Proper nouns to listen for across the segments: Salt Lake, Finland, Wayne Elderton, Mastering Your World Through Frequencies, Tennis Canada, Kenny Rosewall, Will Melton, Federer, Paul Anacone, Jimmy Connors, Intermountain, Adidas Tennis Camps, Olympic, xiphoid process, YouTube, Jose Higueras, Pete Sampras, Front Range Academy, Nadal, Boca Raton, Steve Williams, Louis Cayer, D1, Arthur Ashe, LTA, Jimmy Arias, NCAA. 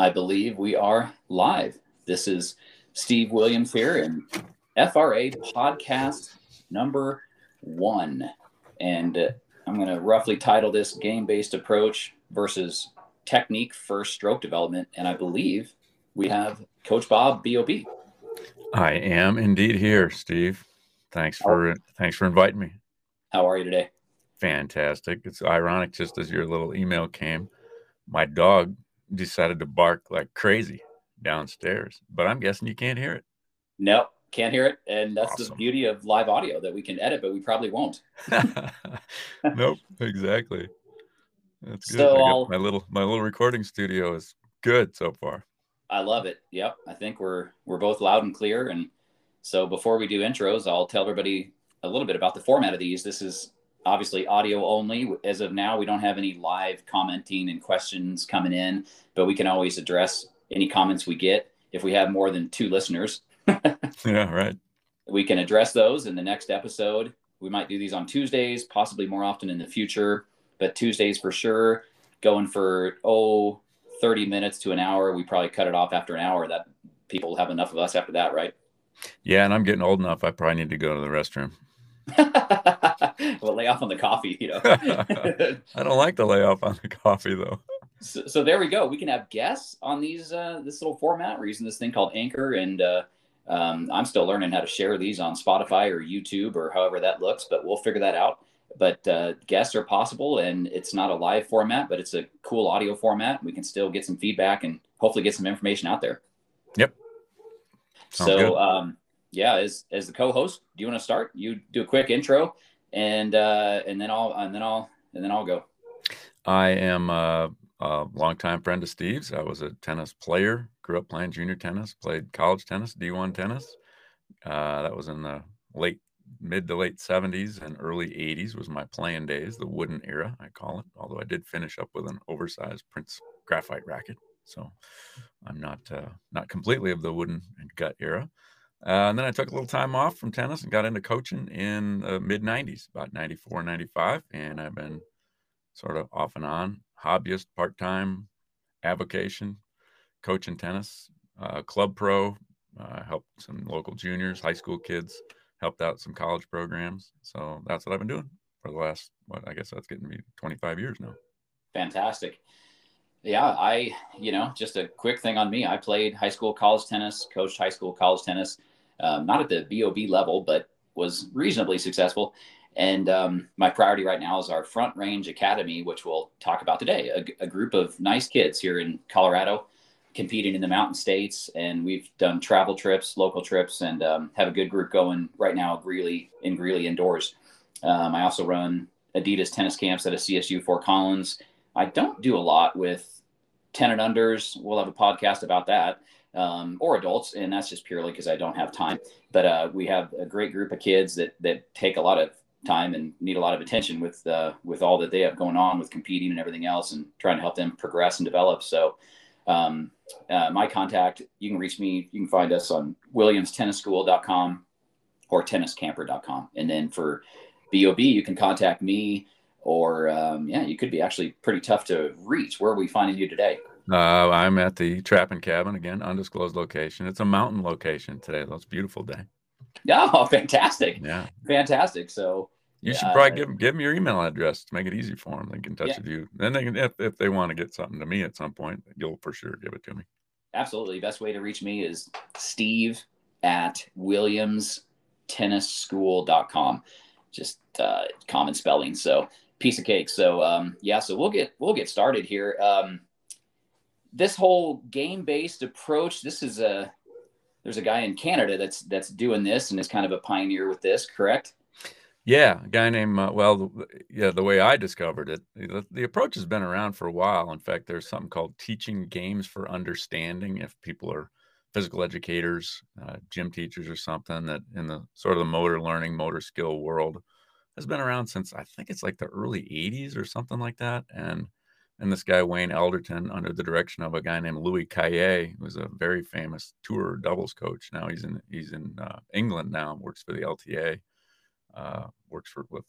I believe we are live. This is Steve Williams here in FRA podcast number 1. And I'm going to roughly title this Game-Based Approach versus Technique First Stroke Development. And I believe we have Coach Bob, B.O.B. I am indeed here, Steve. Thanks for inviting me. How are you today? Fantastic. It's ironic, just as your little email came, my dog decided to bark like crazy downstairs, but I'm guessing you can't hear it. No, can't hear it. And that's awesome. The beauty of live audio, that we can edit, but we probably won't. Nope, exactly. That's good. So my little recording studio is good so far. I love it. Yep. I think we're both loud and clear. And so before we do intros, I'll tell everybody a little bit about the format of these. This is obviously audio only. As of now, we don't have any live commenting and questions coming in, but we can always address any comments we get. If we have more than 2 listeners, yeah, right, we can address those in the next episode. We might do these on Tuesdays, possibly more often in the future, but Tuesdays for sure, going for 30 minutes to an hour. We probably cut it off after an hour. That people have enough of us after that, right? Yeah, and I'm getting old enough. I probably need to go to the restroom. Well, lay off on the coffee, you know. I don't like to lay off on the coffee, though. So there we go. We can have guests on these this little format. We're using this thing called Anchor, and I'm still learning how to share these on Spotify or YouTube or however that looks, but we'll figure that out. But guests are possible, and it's not a live format, but it's a cool audio format. We can still get some feedback and hopefully get some information out there. Yep. So, yeah, as the co-host, do you want to start? You do a quick intro, and then I'll go. I am a longtime friend of Steve's. I was a tennis player. Grew up playing junior tennis. Played college tennis, D1 tennis. That was in the mid to late 70s and early 80s was my playing days. The wooden era, I call it. Although I did finish up with an oversized Prince graphite racket. So I'm not completely of the wooden and gut era. And then I took a little time off from tennis and got into coaching in the mid-90s, about 94, 95. And I've been sort of off and on, hobbyist, part-time, avocation, coaching tennis, club pro, helped some local juniors, high school kids, helped out some college programs. So that's what I've been doing for the last, I guess that's getting me 25 years now. Fantastic. Yeah, just a quick thing on me. I played high school, college tennis, coached high school, college tennis, not at the BOB level, but was reasonably successful. And my priority right now is our Front Range Academy, which we'll talk about today, a group of nice kids here in Colorado competing in the Mountain States. And we've done travel trips, local trips, and have a good group going right now in Greeley indoors. I also run Adidas Tennis Camps at a CSU Fort Collins. I don't do a lot with 10 and unders. We'll have a podcast about that, or adults. And that's just purely because I don't have time, but we have a great group of kids that take a lot of time and need a lot of attention with all that they have going on with competing and everything else, and trying to help them progress and develop. So my contact, you can reach me. You can find us on williamstennisschool.com or tenniscamper.com. And then for BOB, you can contact me. Or, you could be actually pretty tough to reach. Where are we finding you today? I'm at the Trappin' Cabin, again, undisclosed location. It's a mountain location today, though. It's a beautiful day. Oh, fantastic. Yeah. Fantastic. So you should probably give them your email address to make it easy for them. They can get in touch with you. Then they can, if they want to get something to me at some point, you'll for sure give it to me. Absolutely. Best way to reach me is steve@williamstennisschool.com. Just common spelling. So, piece of cake. So so we'll get started here. This whole game-based approach, this is there's a guy in Canada that's doing this and is kind of a pioneer with this, correct? Yeah, a guy named the way I discovered it, the approach has been around for a while. In fact, there's something called teaching games for understanding, if people are physical educators, gym teachers or something, that in the sort of the motor learning, motor skill world has been around since, I think it's like the early 80s or something like that. And this guy, Wayne Elderton, under the direction of a guy named Louis Cayer, who's a very famous tour doubles coach. Now he's in England now, works for the LTA, works with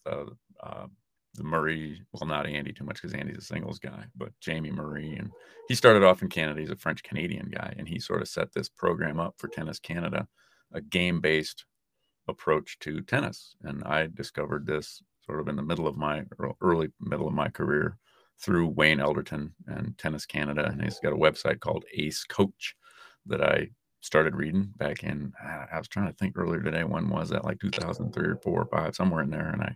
the Murray, well, not Andy too much because Andy's a singles guy, but Jamie Murray. And he started off in Canada. He's a French Canadian guy. And he sort of set this program up for Tennis Canada, a game-based approach to tennis. And I discovered this sort of in the middle of my early career through Wayne Elderton and Tennis Canada. And he's got a website called Ace Coach that I started reading back in, I was trying to think earlier today, when was that, like 2003 or 4 or 5, somewhere in there. And I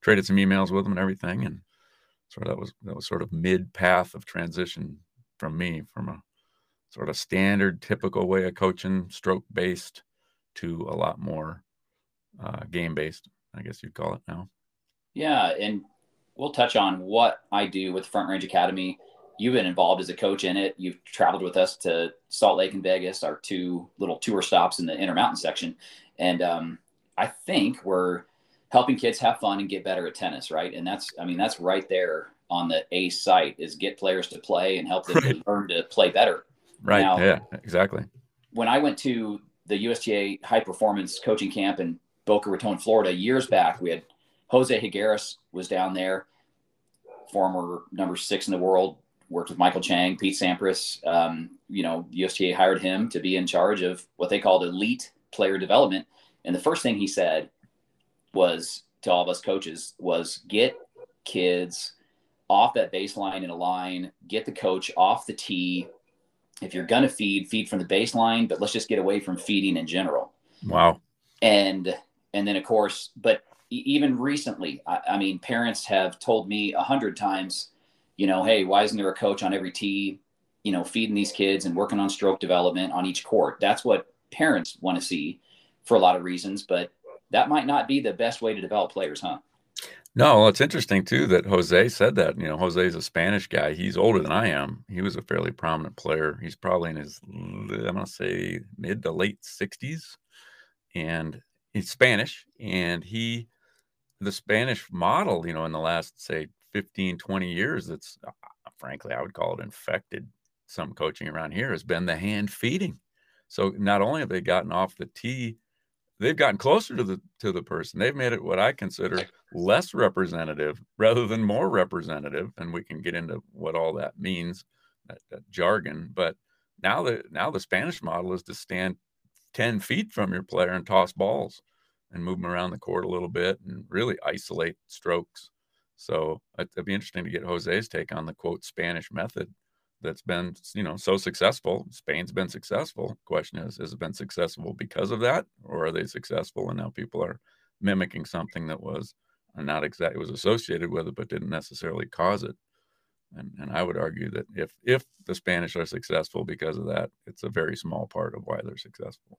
traded some emails with him and everything. And so that was sort of mid-path of transition from me, from a sort of standard, typical way of coaching, stroke-based, to a lot more game-based, I guess you'd call it now. Yeah, and we'll touch on what I do with Front Range Academy. You've been involved as a coach in it. You've traveled with us to Salt Lake and Vegas, our two little tour stops in the Intermountain section. And I think we're helping kids have fun and get better at tennis, right? And that's right there on the ACE site, is get players to play and help them learn to play better. Right, now, yeah, exactly. When I went to the USTA High Performance Coaching Camp in Boca Raton, Florida, years back, we had Jose Higueras was down there, former number 6 in the world, worked with Michael Chang, Pete Sampras. USTA hired him to be in charge of what they called elite player development. And the first thing he said was to all of us coaches was, get kids off that baseline in a line, get the coach off the tee. If you're going to feed from the baseline, but let's just get away from feeding in general. Wow. And then of course, but even recently, I mean, parents have told me 100 times, hey, why isn't there a coach on every tee, feeding these kids and working on stroke development on each court? That's what parents want to see for a lot of reasons, but that might not be the best way to develop players, huh? No, well, it's interesting too that Jose said that. Jose is a Spanish guy. He's older than I am. He was a fairly prominent player. He's probably in his, I'm going to say, mid to late 60s, and he's Spanish. And the Spanish model, in the last, say, 15, 20 years, that's frankly, I would call it infected some coaching around here, has been the hand feeding. So not only have they gotten off the tee, they've gotten closer to the person. They've made it what I consider less representative rather than more representative. And we can get into what all that means, that jargon. But now the Spanish model is to stand 10 feet from your player and toss balls and move them around the court a little bit and really isolate strokes. So it'd be interesting to get Jose's take on the quote Spanish method that's been, so successful. Spain's been successful. Question is it been successful because of that, or are they successful and now people are mimicking something that was not exactly was associated with it, but didn't necessarily cause it? And I would argue that if the Spanish are successful because of that, it's a very small part of why they're successful.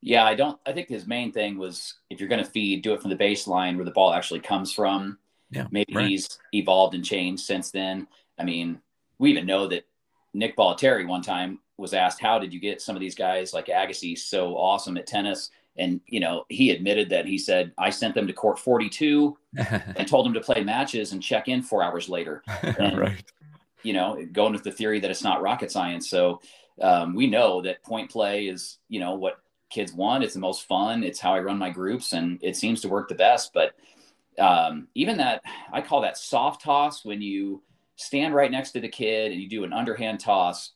Yeah, I think his main thing was, if you're going to feed, do it from the baseline where the ball actually comes from. Yeah, maybe right. He's evolved and changed since then. I mean, we even know that Nick Bollettieri one time was asked, how did you get some of these guys like Agassi so awesome at tennis? And, he admitted that he said, I sent them to court 42 and told them to play matches and check in 4 hours later. And, right. Going with the theory that it's not rocket science. So we know that point play is, what kids want. It's the most fun. It's how I run my groups, and it seems to work the best. But even that, I call that soft toss, when you stand right next to the kid and you do an underhand toss.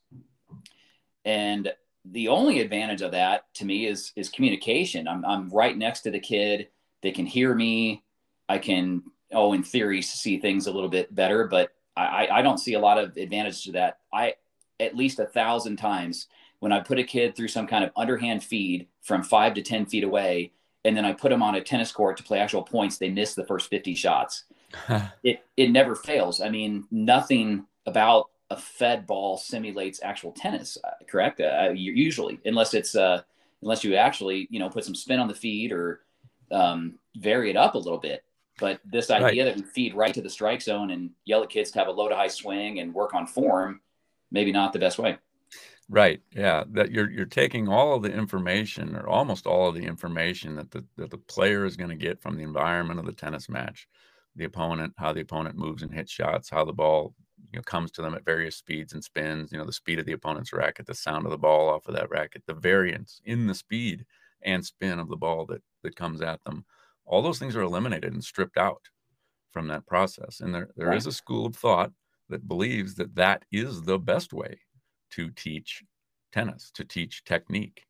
And the only advantage of that to me is communication. I'm right next to the kid. They can hear me. I can, in theory, see things a little bit better, but I don't see a lot of advantage to that. I, at least 1,000 times when I put a kid through some kind of underhand feed from 5 to 10 feet away, and then I put them on a tennis court to play actual points, they miss the first 50 shots. It never fails. I mean, nothing about a fed ball simulates actual tennis, correct? Usually, unless it's unless you actually, put some spin on the feed or vary it up a little bit. But this idea that we feed right to the strike zone and yell at kids to have a low to high swing and work on form, maybe not the best way. Right. Yeah. That you're taking all of the information, or almost all of the information that the player is going to get from the environment of the tennis match, the opponent, how the opponent moves and hits shots, how the ball, comes to them at various speeds and spins, the speed of the opponent's racket, the sound of the ball off of that racket, the variance in the speed and spin of the ball that comes at them. All those things are eliminated and stripped out. from that process. And there is a school of thought that believes that that is the best way to teach tennis, to teach technique,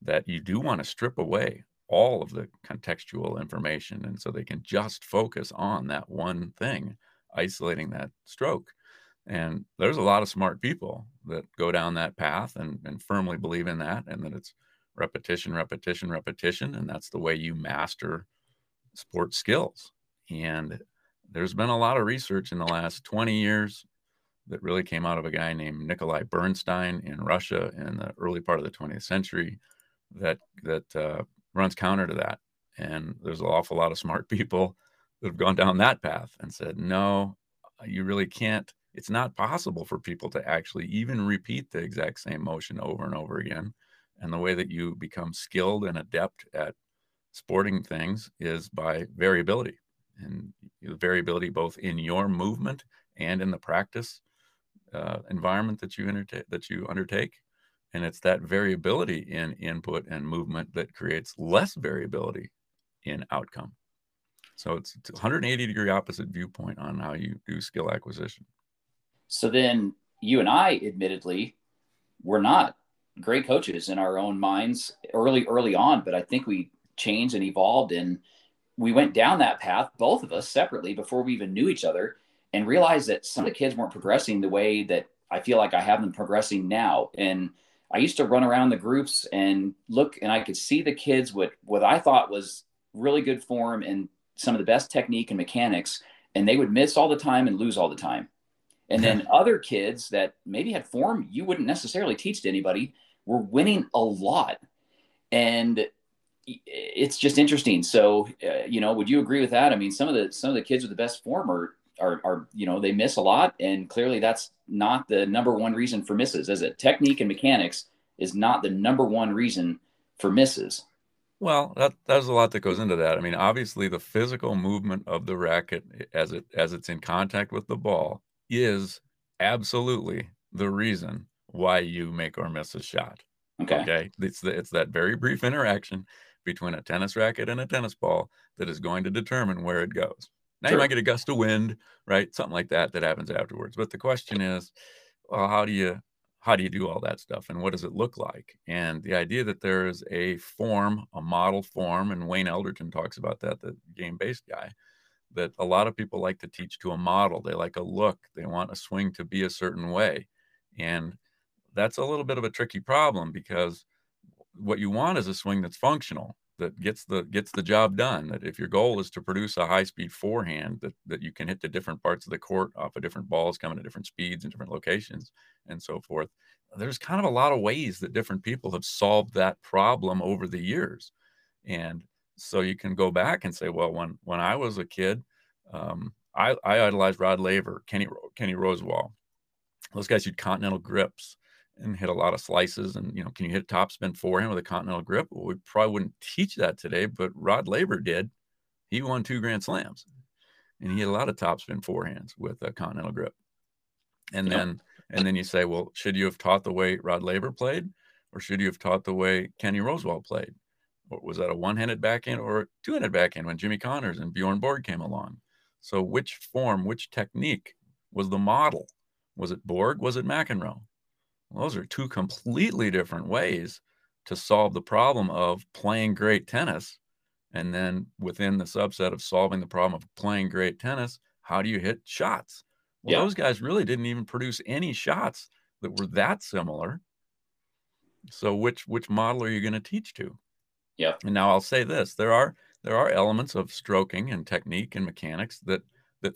that you do want to strip away all of the contextual information. And so they can just focus on that one thing, isolating that stroke. And there's a lot of smart people that go down that path and firmly believe in that, and that it's repetition, repetition, repetition. And that's the way you master sport skills. And there's been a lot of research in the last 20 years that really came out of a guy named Nikolai Bernstein in Russia in the early part of the 20th century that runs counter to that. And there's an awful lot of smart people that have gone down that path and said, no, you really can't. It's not possible for people to actually even repeat the exact same motion over and over again. And the way that you become skilled and adept at sporting things is by variability, and the variability both in your movement and in the practice environment that you undertake. And it's that variability in input and movement that creates less variability in outcome. So it's a 180-degree opposite viewpoint on how you do skill acquisition. So then you and I, admittedly, were not great coaches in our own minds early on, but I think we changed and evolved, and we went down that path, both of us separately, before we even knew each other, and realized that some of the kids weren't progressing the way that I feel like I have them progressing now. And I used to run around the groups and look, and I could see the kids with what I thought was really good form and some of the best technique and mechanics, and they would miss all the time and lose all the time. And then other kids that maybe had form you wouldn't necessarily teach to anybody were winning a lot. And it's just interesting. So, would you agree with that? I mean, some of the kids with the best form are they miss a lot, and clearly that's not the number one reason for misses, is it? Technique and mechanics is not the number one reason for misses. Well, there's a lot that goes into that. I mean, obviously the physical movement of the racket as it's in contact with the ball is absolutely the reason why you make or miss a shot. Okay. It's that very brief interaction between a tennis racket and a tennis ball that is going to determine where it goes. Now sure. You might get a gust of wind, right? Something like that happens afterwards. But the question is, well, how do you do all that stuff, and what does it look like? And the idea that there is a form, a model form, and Wayne Elderton talks about that, the game-based guy, that a lot of people like to teach to a model. They like a look. They want a swing to be a certain way. And that's a little bit of a tricky problem, because what you want is a swing that's functional, that gets the job done. That if your goal is to produce a high-speed forehand that you can hit to different parts of the court off of different balls coming at different speeds and different locations and so forth, there's kind of a lot of ways that different people have solved that problem over the years. And so you can go back and say, well, when I was a kid, I idolized Rod Laver, Kenny Rosewall. Those guys used continental grips and hit a lot of slices, and can you hit a topspin forehand with a continental grip? Well, we probably wouldn't teach that today, but Rod Laver did. He won 2 Grand Slams, and he had a lot of topspin forehands with a continental grip. And then you say, well, should you have taught the way Rod Laver played, or should you have taught the way Kenny Rosewall played? Was that a one-handed backhand or a two-handed backhand when Jimmy Connors and Bjorn Borg came along? So which form, which technique was the model? Was it Borg? Was it McEnroe? Well, those are 2 completely different ways to solve the problem of playing great tennis. And then within the subset of solving the problem of playing great tennis, how do you hit shots? Well, Those guys really didn't even produce any shots that were that similar. So which model are you going to teach to? Yeah. And now I'll say this, there are elements of stroking and technique and mechanics that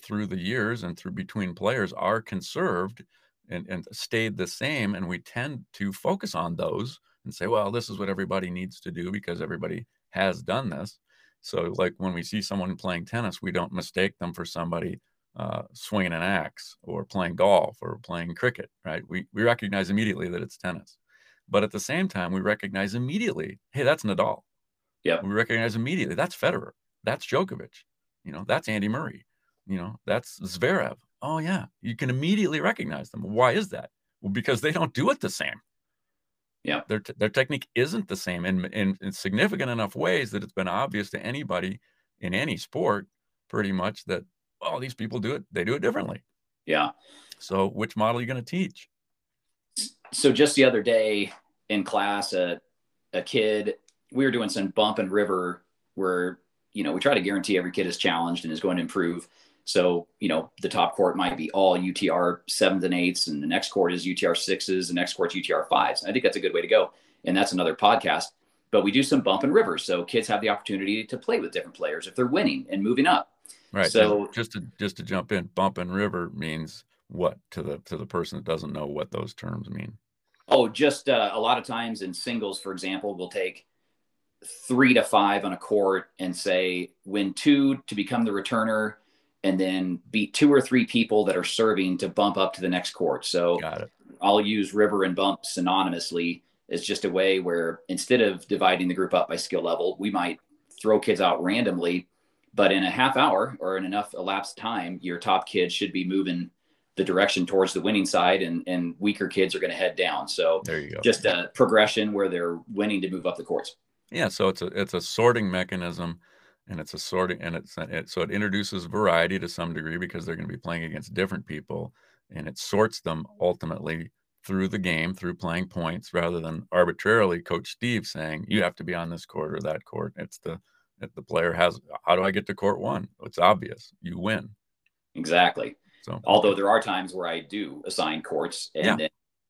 through the years and through between players are conserved and stayed the same. And we tend to focus on those and say, well, this is what everybody needs to do because everybody has done this. So like when we see someone playing tennis, we don't mistake them for somebody swinging an axe or playing golf or playing cricket, right? We recognize immediately that it's tennis. But at the same time, we recognize immediately, hey, that's Nadal. Yeah. We recognize immediately, that's Federer. That's Djokovic. That's Andy Murray. That's Zverev. Oh, yeah. You can immediately recognize them. Why is that? Well, because they don't do it the same. Yeah. Their technique isn't the same in significant enough ways that it's been obvious to anybody in any sport pretty much that well, these people do it. They do it differently. Yeah. So which model are you going to teach? So just the other day in class, a kid, we were doing some bump and river where, you know, we try to guarantee every kid is challenged and is going to improve. So, you know, the top court might be all UTR 7s and 8s, and the next court is UTR 6s, the next court's UTR 5s. I think that's a good way to go. And that's another podcast. But we do some bump and rivers. So kids have the opportunity to play with different players if they're winning and moving up. Right. So just to jump in, bump and river means what to the person that doesn't know what those terms mean? Oh, just a lot of times in singles, for example, we'll take 3 to 5 on a court and say win 2 to become the returner, and then beat 2 or 3 people that are serving to bump up to the next court. So I'll use river and bump synonymously. It's just a way where instead of dividing the group up by skill level, we might throw kids out randomly, but in a half hour or in enough elapsed time, your top kids should be moving the direction towards the winning side, and weaker kids are going to head down. So there you go. Just a progression where they're winning to move up the courts. Yeah. So it's a sorting mechanism. And it's a sorting, and so it introduces variety to some degree because they're going to be playing against different people, and it sorts them ultimately through the game, through playing points, rather than arbitrarily Coach Steve saying, you have to be on this court or that court. It's the player has, how do I get to court 1? It's obvious. You win. Exactly. So, although there are times where I do assign courts,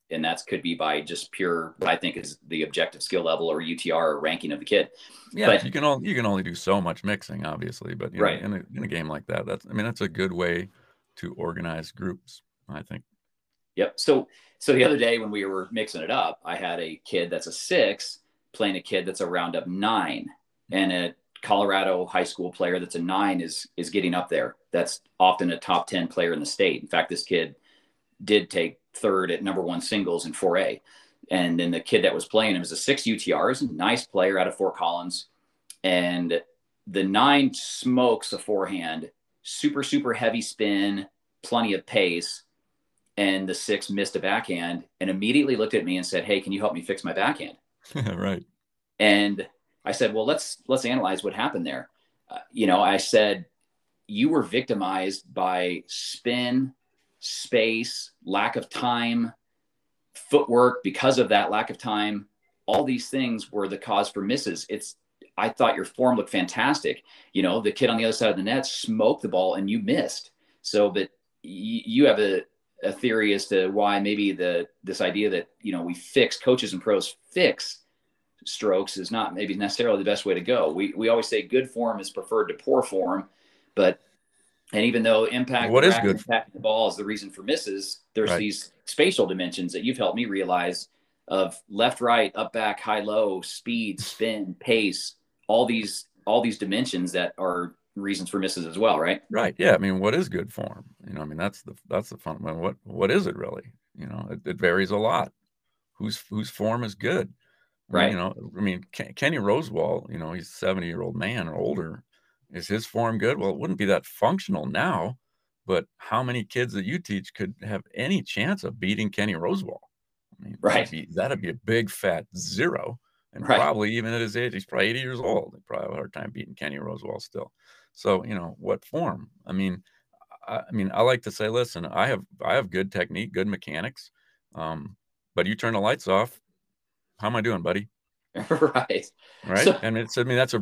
and that could be by just pure, what I think is the objective skill level or UTR or ranking of the kid. Yeah, but you can only do so much mixing, obviously. But right. know, in a game like that, that's a good way to organize groups, I think. Yep. So the other day when we were mixing it up, I had a kid that's a 6 playing a kid that's a round up 9, and a Colorado high school player that's a 9 is getting up there. That's often a top 10 player in the state. In fact, this kid did take 3rd at No. 1 singles in 4A. And then the kid that was playing him was a 6 UTRs, nice player out of Fort Collins. And the 9 smokes a forehand, super, super heavy spin, plenty of pace. And the 6 missed a backhand and immediately looked at me and said, hey, can you help me fix my backhand? Right. And I said, well, let's analyze what happened there. I said, you were victimized by spin, space, lack of time, footwork. Because of that lack of time, all these things were the cause for misses. I thought your form looked fantastic. The kid on the other side of the net smoked the ball and you missed. So, but you have a theory as to why maybe this idea that, we fix, coaches and pros fix strokes, is not maybe necessarily the best way to go. We always say good form is preferred to poor form, and even though impact the ball is the reason for misses, there's these spatial dimensions that you've helped me realize of left, right, up, back, high, low, speed, spin, pace, all these dimensions that are reasons for misses as well, right? Right. Yeah. I mean, what is good form? That's the fun. What is it really? It varies a lot. Whose form is good? Right. Kenny Rosewall, he's a 70-year-old man or older. Is his form good? Well, it wouldn't be that functional now, but how many kids that you teach could have any chance of beating Kenny Rosewall? That'd be a big fat 0. And probably even at his age, he's probably 80 years old. They probably have a hard time beating Kenny Rosewall still. So, what form? I like to say, listen, I have good technique, good mechanics. But you turn the lights off, how am I doing, buddy? Right. Right. So, that's a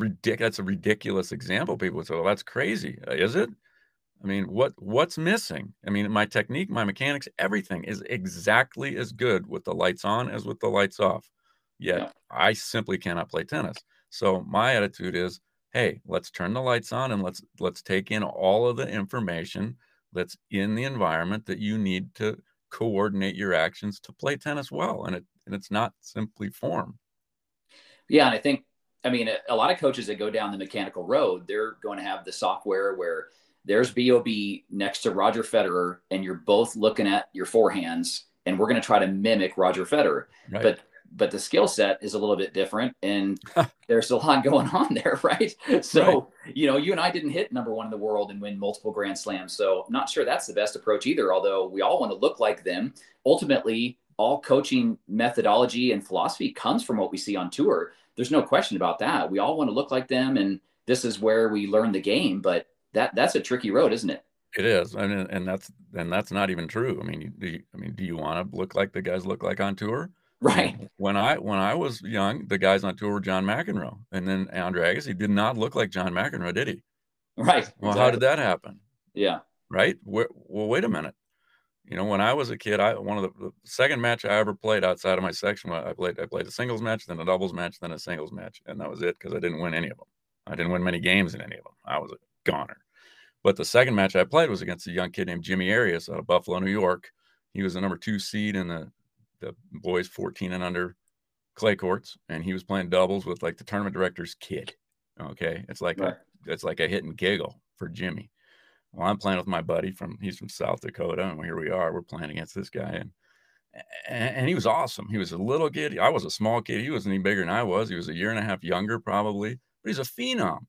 ridiculous example. People say, well, that's crazy. Is it? What's missing? My technique, my mechanics, everything is exactly as good with the lights on as with the lights off. Yet I simply cannot play tennis. So my attitude is, hey, let's turn the lights on and let's take in all of the information that's in the environment that you need to coordinate your actions to play tennis well. And it's not simply form. Yeah. And I think, a lot of coaches that go down the mechanical road, they're going to have the software where there's BOB next to Roger Federer and you're both looking at your forehands and we're going to try to mimic Roger Federer. Right. But the skill set is a little bit different and there's a lot going on there. Right. So, you and I didn't hit No. 1 in the world and win multiple Grand Slams. So I'm not sure that's the best approach either. Although we all want to look like them. Ultimately, all coaching methodology and philosophy comes from what we see on tour. There's no question about that. We all want to look like them. And this is where we learn the game, but that's a tricky road, isn't it? It is. I mean, and that's not even true. I mean, do you want to look like the guys look like on tour? Right. I mean, when I was young, the guys on tour were John McEnroe, and then Andre Agassi did not look like John McEnroe, did he? Right. Well, exactly. How did that happen? Yeah. Right. Well, wait a minute. You know, when I was a kid, one of the second match I ever played outside of my section, I played a singles match, then a doubles match, then a singles match, and that was it, because I didn't win any of them. I didn't win many games in any of them. I was a goner. But the second match I played was against a young kid named Jimmy Arias out of Buffalo, New York. He was the number 2 seed in the boys 14 and under clay courts, and he was playing doubles with like the tournament director's kid. Okay, it's like a hit and giggle for Jimmy. Well, I'm playing with my buddy he's from South Dakota, and here we are. We're playing against this guy, and he was awesome. He was a little kid. I was a small kid. He wasn't any bigger than I was. He was a year and a half younger, probably, but he's a phenom.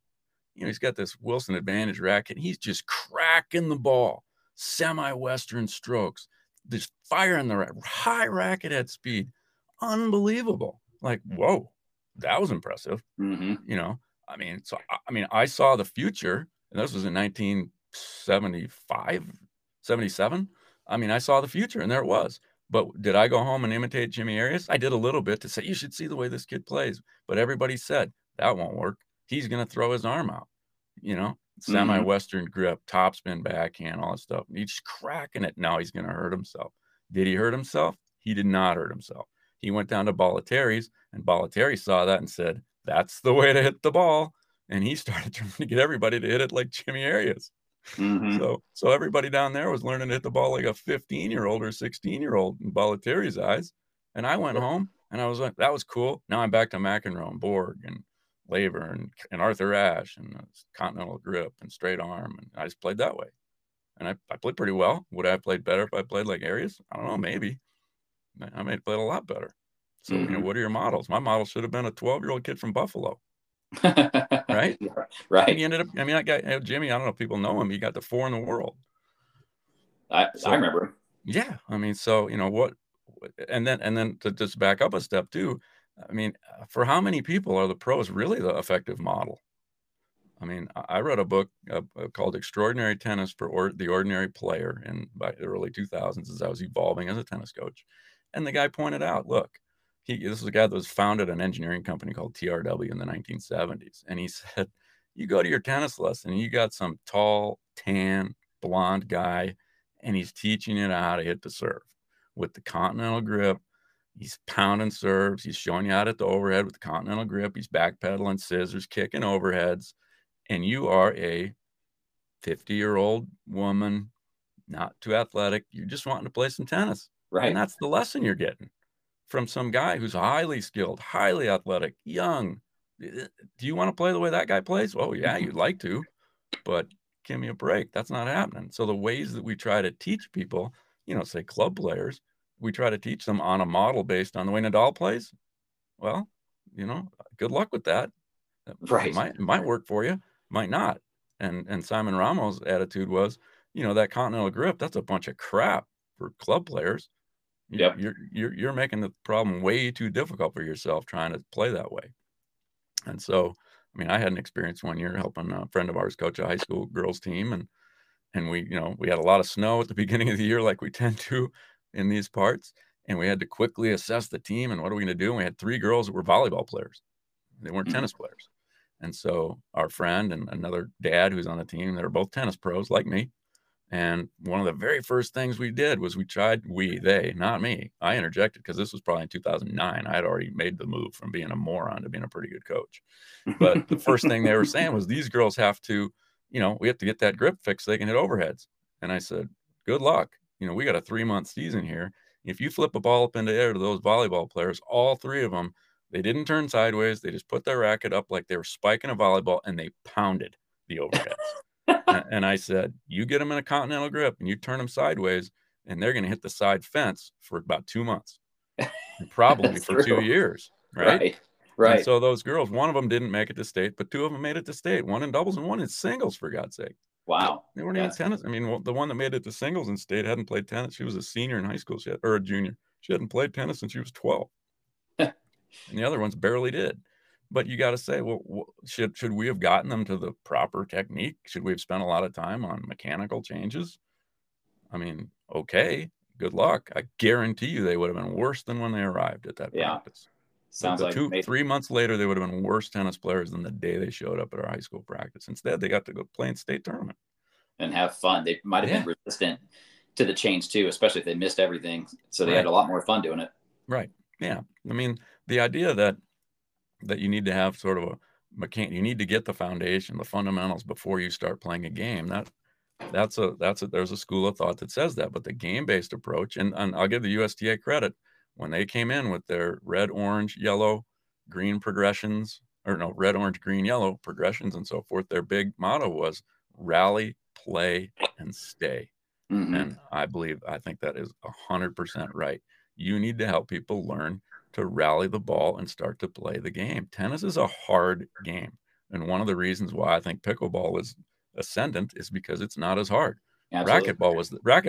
You know, he's got this Wilson advantage racket. He's just cracking the ball, semi-Western strokes, just firing the high racket at speed. Unbelievable. Like, whoa, that was impressive. Mm-hmm. You know, I mean, so I saw the future, and this was in 1977. I mean, I saw the future, and there it was. But did I go home and imitate Jimmy Arias? I did a little bit to say, you should see the way this kid plays. But everybody said, that won't work. He's going to throw his arm out, you know, semi-Western grip, topspin, backhand, all that stuff. He's just cracking it. Now he's going to hurt himself. Did he hurt himself? He did not hurt himself. He went down to Bollettieri's, and Bollettieri saw that and said, that's the way to hit the ball. And he started trying to get everybody to hit it like Jimmy Arias. Mm-hmm. So everybody down there was learning to hit the ball like a 15-year-old or 16-year-old in Bollettieri's eyes. And I went home, and I was like, that was cool. Now I'm back to McEnroe and Borg and Laver and Arthur Ashe and continental grip and straight arm. And I just played that way. And I played pretty well. Would I have played better if I played like Arias? I don't know, maybe. I may have played a lot better. So, you know, what are your models? My model should have been a 12-year-old kid from Buffalo. Right? Right. And he ended up, I mean, I got Jimmy, I don't know if people know him. He got the 4 in the world. I remember. Yeah. I mean, so, you know, what, and then to just back up a step too, I mean, for how many people are the pros really the effective model? I mean, I read a book called Extraordinary Tennis for the Ordinary Player by the early 2000s as I was evolving as a tennis coach. And the guy pointed out, look, this is a guy that was founded an engineering company called TRW in the 1970s. And he said, you go to your tennis lesson and you got some tall, tan, blonde guy, and he's teaching you how to hit the serve with the continental grip. He's pounding serves. He's showing you out at the overhead with the continental grip. He's backpedaling, scissors, kicking overheads. And you are a 50-year-old woman, not too athletic. You're just wanting to play some tennis. Right. And that's the lesson you're getting from some guy who's highly skilled, highly athletic, young. Do you want to play the way that guy plays? Oh, yeah, you'd like to, but give me a break. That's not happening. So the ways that we try to teach people, you know, say club players, we try to teach them on a model based on the way Nadal plays. Well, you know, good luck with that. Right. Might work for you, might not. And Simon Ramos' attitude was, you know, that continental grip, that's a bunch of crap for club players. Yeah. You're making the problem way too difficult for yourself trying to play that way. And so, I mean, I had an experience one year helping a friend of ours coach a high school girls team. And we, you know, we had a lot of snow at the beginning of the year, like we tend to in these parts, and we had to quickly assess the team and what are we going to do. And we had 3 girls that were volleyball players. They weren't tennis players. And so our friend and another dad who's on the team, they're both tennis pros like me. And one of the very first things we did was they, not me, I interjected because this was probably in 2009. I had already made the move from being a moron to being a pretty good coach. But the first thing they were saying was these girls have to, you know, we have to get that grip fixed so they can hit overheads. And I said, good luck. You know, we got a 3-month season here. If you flip a ball up into the air to those volleyball players, all 3 of them, they didn't turn sideways. They just put their racket up like they were spiking a volleyball, and they pounded the overheads. and I said, you get them in a continental grip and you turn them sideways, and they're going to hit the side fence for about 2 months, probably for true. 2 years. Right. And so those girls, one of them didn't make it to state, but 2 of them made it to state, 1 in doubles and 1 in singles, for God's sake. Wow. They weren't even tennis. I mean, well, the one that made it to singles in state hadn't played tennis. She was a senior in high school, or a junior. She hadn't played tennis since she was 12. And the other ones barely did. But you got to say, well, should we have gotten them to the proper technique? Should we have spent a lot of time on mechanical changes? I mean, okay, good luck. I guarantee you they would have been worse than when they arrived at that practice. Sounds like 3 months later, they would have been worse tennis players than the day they showed up at our high school practice. Instead, they got to go play in state tournament. And have fun. They might have been resistant to the change, too, especially if they missed everything. So they had a lot more fun doing it. Right. Yeah. I mean, the idea that you need to have sort of a you need to get the foundation, the fundamentals before you start playing a game. There's a school of thought that says that, but the game-based approach, and I'll give the USTA credit, when they came in with their red, orange, yellow, green progressions, red, orange, green, yellow progressions and so forth, their big motto was rally, play, and stay. Mm-hmm. And I think that is 100% right. You need to help people learn to rally the ball and start to play the game. Tennis is a hard game. And one of the reasons why I think pickleball is ascendant is because it's not as hard. Absolutely.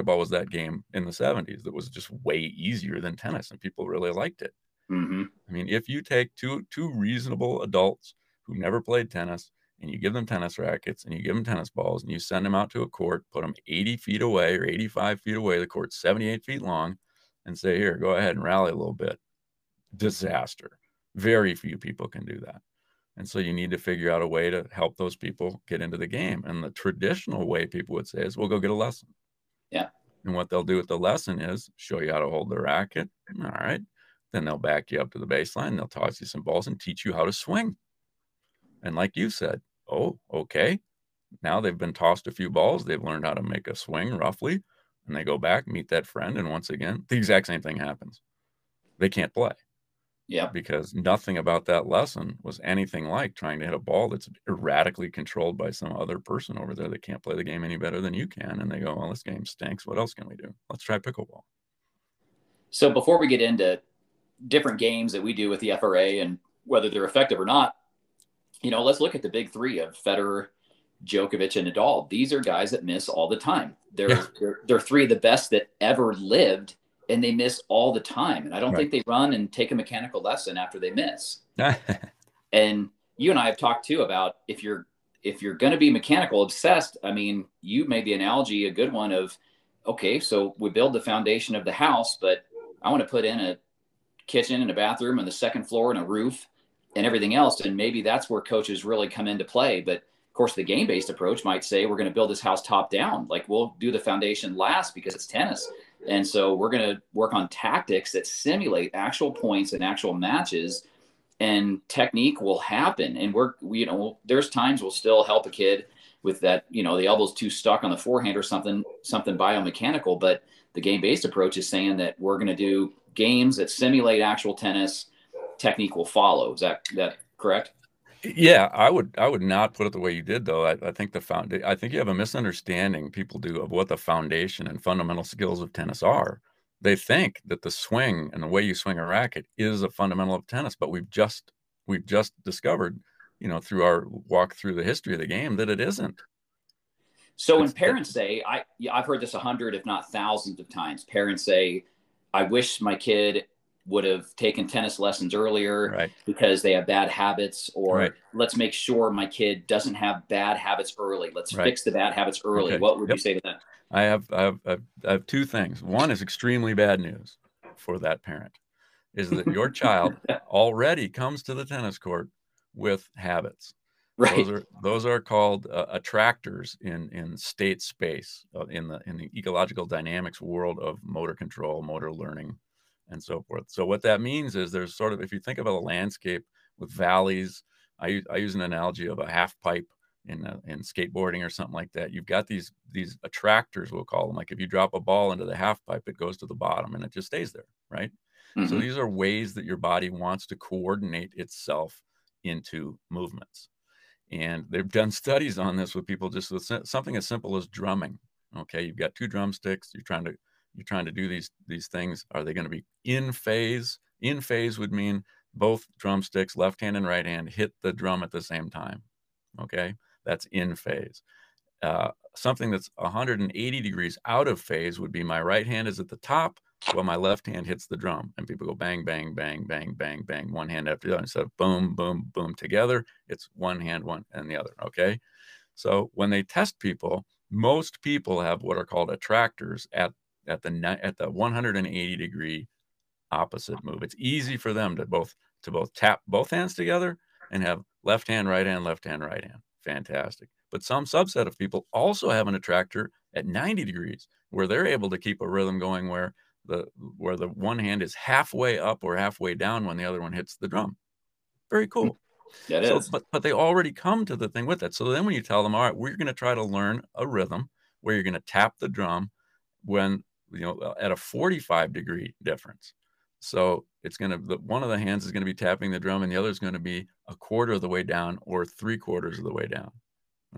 Racquetball was that game in the 70s that was just way easier than tennis, and people really liked it. Mm-hmm. I mean, if you take two reasonable adults who never played tennis and you give them tennis rackets and you give them tennis balls and you send them out to a court, put them 80 feet away or 85 feet away, the court's 78 feet long, and say, here, go ahead and rally a little bit. Disaster. Very few people can do that. And so you need to figure out a way to help those people get into the game. And the traditional way people would say is, well, go get a lesson. Yeah. And what they'll do with the lesson is show you how to hold the racket. All right. Then they'll back you up to the baseline. They'll toss you some balls and teach you how to swing. And like you said, oh, okay. Now they've been tossed a few balls. They've learned how to make a swing roughly. And they go back, meet that friend. And once again, the exact same thing happens. They can't play. Yeah, because nothing about that lesson was anything like trying to hit a ball that's erratically controlled by some other person over there that can't play the game any better than you can. And they go, well, this game stinks. What else can we do? Let's try pickleball. So before we get into different games that we do with the FRA and whether they're effective or not, let's look at the big three of Federer, Djokovic, and Nadal. These are guys that miss all the time. They're three of the best that ever lived. And they miss all the time. And I don't think they run and take a mechanical lesson after they miss. And you and I have talked too about if you're going to be mechanical obsessed, I mean, you made the analogy, a good one of, okay, so we build the foundation of the house, but I want to put in a kitchen and a bathroom and the second floor and a roof and everything else. And maybe that's where coaches really come into play. But of course, the game-based approach might say, we're going to build this house top down. Like, we'll do the foundation last because it's tennis. And so we're going to work on tactics that simulate actual points and actual matches, and technique will happen. And there's times we'll still help a kid with that, the elbow's too stuck on the forehand or something biomechanical. But the game-based approach is saying that we're going to do games that simulate actual tennis. Technique will follow. Is that correct? Yeah, I would not put it the way you did, though. I think you have a misunderstanding, people do, of what the foundation and fundamental skills of tennis are. They think that the swing and the way you swing a racket is a fundamental of tennis, but we've just discovered, through our walk through the history of the game, that it isn't. So when parents say, I've heard this 100, if not thousands of times, parents say, I wish my kid would have taken tennis lessons earlier because they have bad habits, or let's make sure my kid doesn't have bad habits early. Let's fix the bad habits early. Okay. What would you say to that? I have two things. One is extremely bad news for that parent, is that your child already comes to the tennis court with habits. Right. Those are called attractors in state space, in the ecological dynamics world of motor control, motor learning, and so forth. So what that means is there's sort of, if you think about a landscape with valleys, I use an analogy of a half pipe in skateboarding or something like that. You've got these attractors, we'll call them. Like, if you drop a ball into the half pipe, it goes to the bottom and it just stays there, right? Mm-hmm. So these are ways that your body wants to coordinate itself into movements. And they've done studies on this with people, just with something as simple as drumming. Okay, you've got two drumsticks, you're trying to do these things. Are they going to be in phase? In phase would mean both drumsticks, left hand and right hand, hit the drum at the same time. Okay, that's in phase. Something that's 180 degrees out of phase would be my right hand is at the top, Well, my left hand hits the drum and people go bang, bang, bang, bang, bang, bang, one hand after the other. Instead of boom, boom, boom together, it's one hand, one and the other. Okay. So when they test people, most people have what are called attractors at the 180 degree opposite move. It's easy for them to both tap both hands together and have left hand, right hand, left hand, right hand. Fantastic. But some subset of people also have an attractor at 90 degrees where they're able to keep a rhythm going where the one hand is halfway up or halfway down when the other one hits the drum. Very cool. But they already come to the thing with it. So then when you tell them, all right, we're going to try to learn a rhythm where you're going to tap the drum when, you know, at a 45 degree difference. So it's going to, one of the hands is going to be tapping the drum and the other is going to be a quarter of the way down or three quarters of the way down.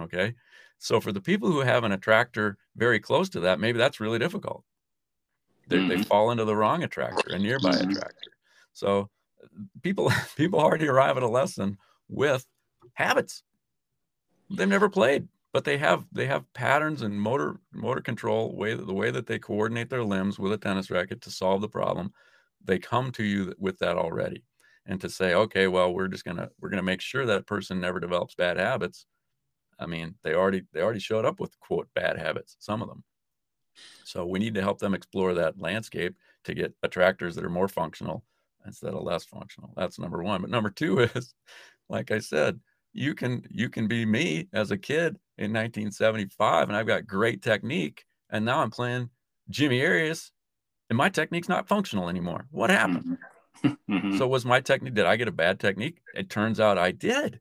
Okay. So for the people who have an attractor very close to that, maybe that's really difficult. They fall into the wrong attractor, a nearby attractor. So people already arrive at a lesson with habits. They've never played, but they have patterns and motor control, the way that they coordinate their limbs with a tennis racket to solve the problem. They come to you with that already. And to say, okay, well, we're going to make sure that person never develops bad habits. I mean, they already showed up with, quote, bad habits, some of them. So we need to help them explore that landscape to get attractors that are more functional instead of less functional. That's number one. But number two is, like I said, you can be me as a kid in 1975 and I've got great technique. And now I'm playing Jimmy Arias and my technique's not functional anymore. What happened? So was my technique, did I get a bad technique? It turns out I did,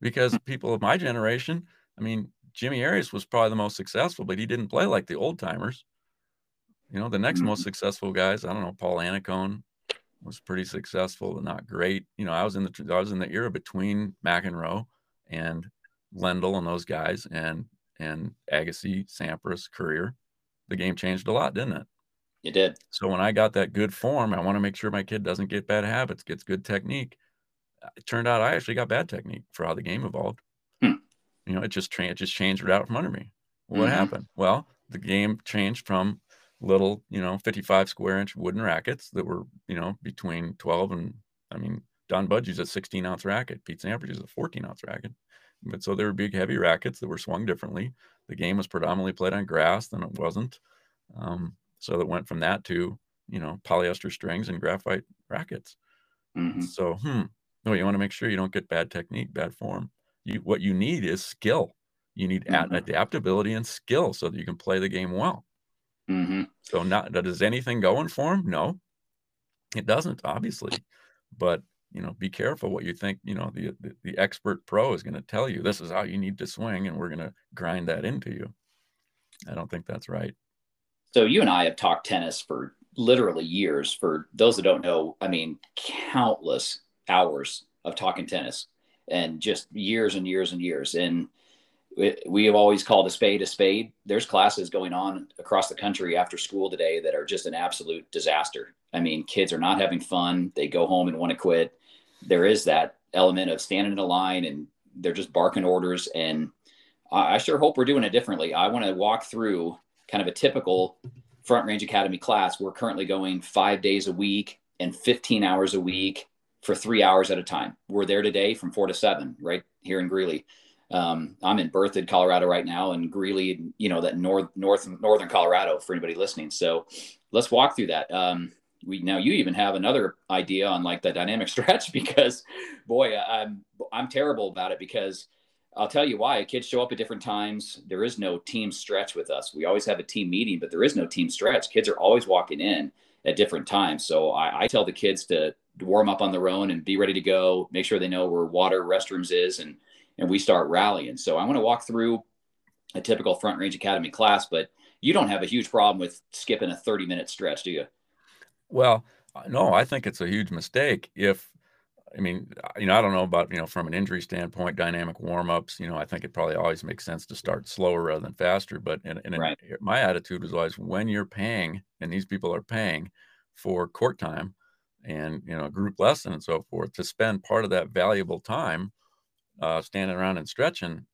because people of my generation, I mean, Jimmy Arias was probably the most successful, but he didn't play like the old timers. You know, the next most successful guys, I don't know, Paul Anacone was pretty successful, but not great. You know, I was in the era between McEnroe and Lendl and those guys and Agassi, Sampras, Courier. The game changed a lot, didn't it? It did. So when I got that good form, I want to make sure my kid doesn't get bad habits, gets good technique. It turned out I actually got bad technique for how the game evolved. You know, it just changed right out from under me. What happened? Well, the game changed from little, you know, 55 square inch wooden rackets that were, you know, between 12 and, I mean, Don Budgie's a 16 ounce racket. Pete Sampras is a 14 ounce racket. But so there were big, heavy rackets that were swung differently. The game was predominantly played on grass, then it wasn't. So that went from that to, you know, polyester strings and graphite rackets. So, no, you want to make sure you don't get bad technique, bad form. What you need is skill. You need adaptability and skill so that you can play the game well. So does anything go in form? No, it doesn't, obviously. But, you know, be careful what you think, you know, the expert pro is going to tell you this is how you need to swing and we're going to grind that into you. I don't think that's right. So you and I have talked tennis for literally years. For those that don't know, I mean, countless hours of talking tennis. And just years and years and years. And we have always called a spade a spade. There's classes going on across the country after school today that are just an absolute disaster. I mean, kids are not having fun. They go home and want to quit. There is that element of standing in a line and they're just barking orders. And I sure hope we're doing it differently. I want to walk through kind of a typical Front Range Academy class. We're currently going 5 days a week and 15 hours a week for 3 hours at a time. We're there today from 4 to 7 right here in Greeley. I'm in Berthoud, Colorado right now, and Greeley, you know, that northern Colorado for anybody listening. So let's walk through that. Now you even have another idea on like the dynamic stretch, because boy, I'm terrible about it, because I'll tell you why. Kids show up at different times. There is no team stretch with us. We always have a team meeting, but there is no team stretch. Kids are always walking in at different times. So I tell the kids to warm up on their own and be ready to go, make sure they know where water, restrooms is, and we start rallying. So I want to walk through a typical Front Range Academy class, but you don't have a huge problem with skipping a 30-minute stretch, do you? Well, no, I think it's a huge mistake. I don't know about, you know, from an injury standpoint, dynamic warm-ups, you know, I think it probably always makes sense to start slower rather than faster. But right. My attitude was always, when you're paying, and these people are paying for court time and, you know, a group lesson and so forth, to spend part of that valuable time standing around and stretching,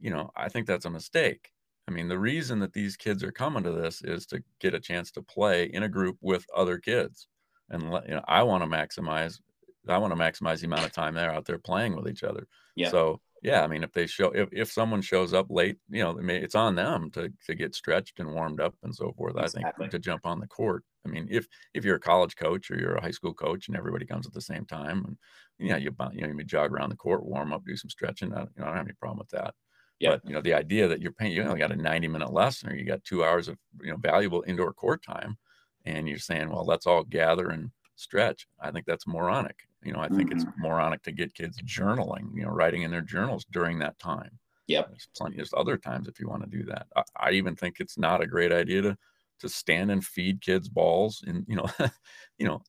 you know, I think that's a mistake. I mean, the reason that these kids are coming to this is to get a chance to play in a group with other kids. And I want to maximize, the amount of time they're out there playing with each other. Yeah. So yeah, I mean, if they show, if someone shows up late, it's on them to get stretched and warmed up and so forth. Exactly. I think to jump on the court. I mean, if you're a college coach or you're a high school coach and everybody comes at the same time, and you jog around the court, warm up, do some stretching. I don't have any problem with that. Yeah. But the idea that you only got a 90-minute lesson, or you got 2 hours of valuable indoor court time, and you're saying, well, let's all gather and stretch. I think that's moronic. I think it's moronic to get kids journaling, writing in their journals during that time. Yep. There's other times if you want to do that. I even think it's not a great idea to stand and feed kids balls in,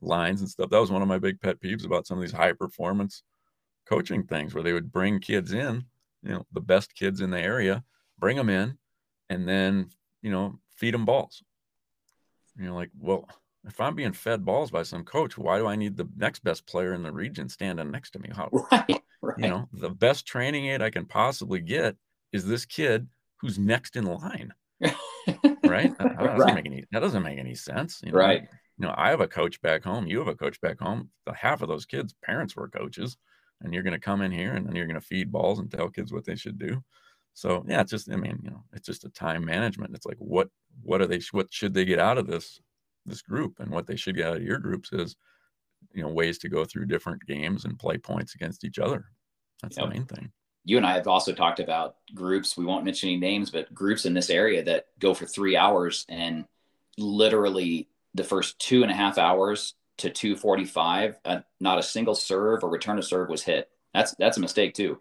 lines and stuff. That was one of my big pet peeves about some of these high performance coaching things where they would bring kids in, the best kids in the area, bring them in, and then, feed them balls. Like, well, if I'm being fed balls by some coach, why do I need the next best player in the region standing next to me? Right. The best training aid I can possibly get is this kid who's next in line. Right? That doesn't make any sense. Right. I have a coach back home. You have a coach back home. Half of those kids' parents were coaches, and you're going to come in here and then you're going to feed balls and tell kids what they should do. So yeah, it's just, it's just a time management. It's like, what should they get out of this group? And what they should get out of your groups is, ways to go through different games and play points against each other. That's the main thing. You and I have also talked about groups. We won't mention any names, but groups in this area that go for 3 hours, and literally the first 2.5 hours to 2:45, not a single serve or return of serve was hit. That's a mistake too.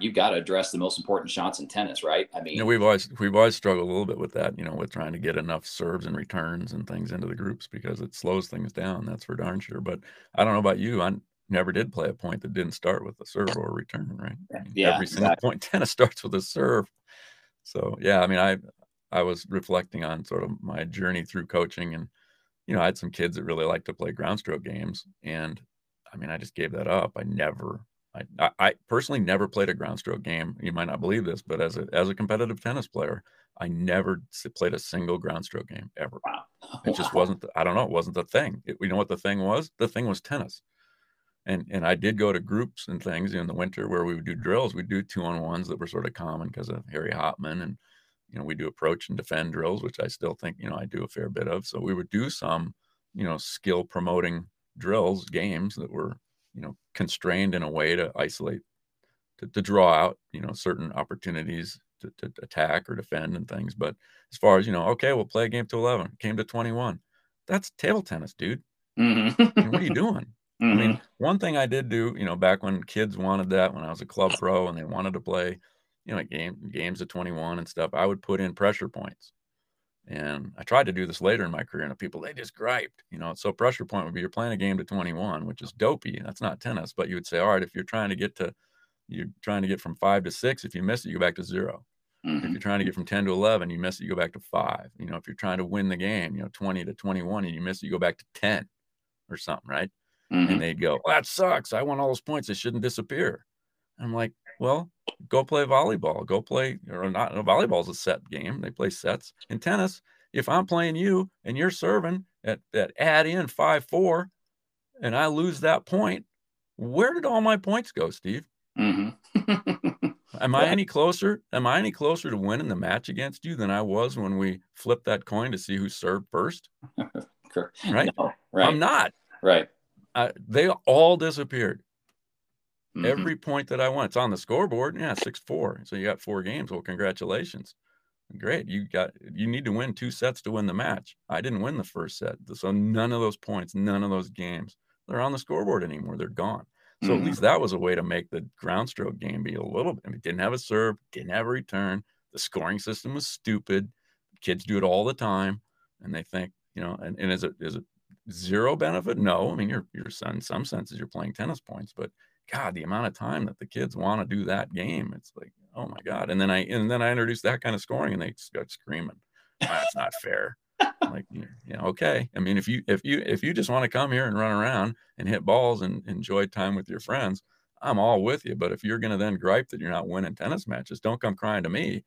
You've got to address the most important shots in tennis, right? I mean, we've always struggled a little bit with that, with trying to get enough serves and returns and things into the groups, because it slows things down. That's for darn sure. But I don't know about you. I never did play a point that didn't start with a serve or a return, right? I mean, every single point tennis starts with a serve. So yeah, I mean, I was reflecting on sort of my journey through coaching, and I had some kids that really liked to play ground stroke games, and I mean, I just gave that up. I personally never played a ground stroke game. You might not believe this, but as a competitive tennis player, I never played a single ground stroke game ever. Wow. It just wasn't, I don't know. It wasn't the thing. You know what the thing was? The thing was tennis. And I did go to groups and things in the winter where we would do drills. We'd do 2-on-1s that were sort of common because of Harry Hopman. And, we do approach and defend drills, which I still think, I do a fair bit of. So we would do some, skill promoting drills, games that were, constrained in a way to isolate, to draw out, certain opportunities to attack or defend and things. But as far as, okay, we'll play a game to 11, came to 21. That's table tennis, dude. Mm-hmm. What are you doing? Mm-hmm. I mean, one thing I did do, back when kids wanted that, when I was a club pro and they wanted to play, games of 21 and stuff, I would put in pressure points. And I tried to do this later in my career, and the people, they just griped, so pressure point would be, you're playing a game to 21, which is dopey. That's not tennis. But you would say, all right, if you're trying to get from 5 to 6, if you miss it, you go back to 0. Mm-hmm. If you're trying to get from 10 to 11, you miss it, you go back to 5. If you're trying to win the game, 20 to 21, and you miss it, you go back to 10 or something. Right. Mm-hmm. And they'd go, well, that sucks. I want all those points. They shouldn't disappear. I'm like, well, go play volleyball. Go play, or not. Volleyball's a set game. They play sets. In tennis, if I'm playing you and you're serving at add in 5-4, and I lose that point, where did all my points go, Steve? Mm-hmm. Am I any closer to winning the match against you than I was when we flipped that coin to see who served first? Right? No, right? I'm not. Right. They all disappeared. Mm-hmm. Every point that I won, it's on the scoreboard. Yeah, 6-4. So you got 4 games. Well, congratulations. Great. You need to win 2 sets to win the match. I didn't win the first set. So none of those points, none of those games, they're on the scoreboard anymore. They're gone. So at least that was a way to make the ground stroke game be a little bit. I mean, didn't have a serve, didn't have a return. The scoring system was stupid. Kids do it all the time. And they think, and is it zero benefit? No. I mean, your son, in some senses, you're playing tennis points, but God, the amount of time that the kids want to do that game, it's like, oh my God. And then I introduced that kind of scoring, and they start screaming, oh, that's not fair. I'm like, okay. I mean, if you just want to come here and run around and hit balls and enjoy time with your friends, I'm all with you. But if you're going to then gripe that you're not winning tennis matches, don't come crying to me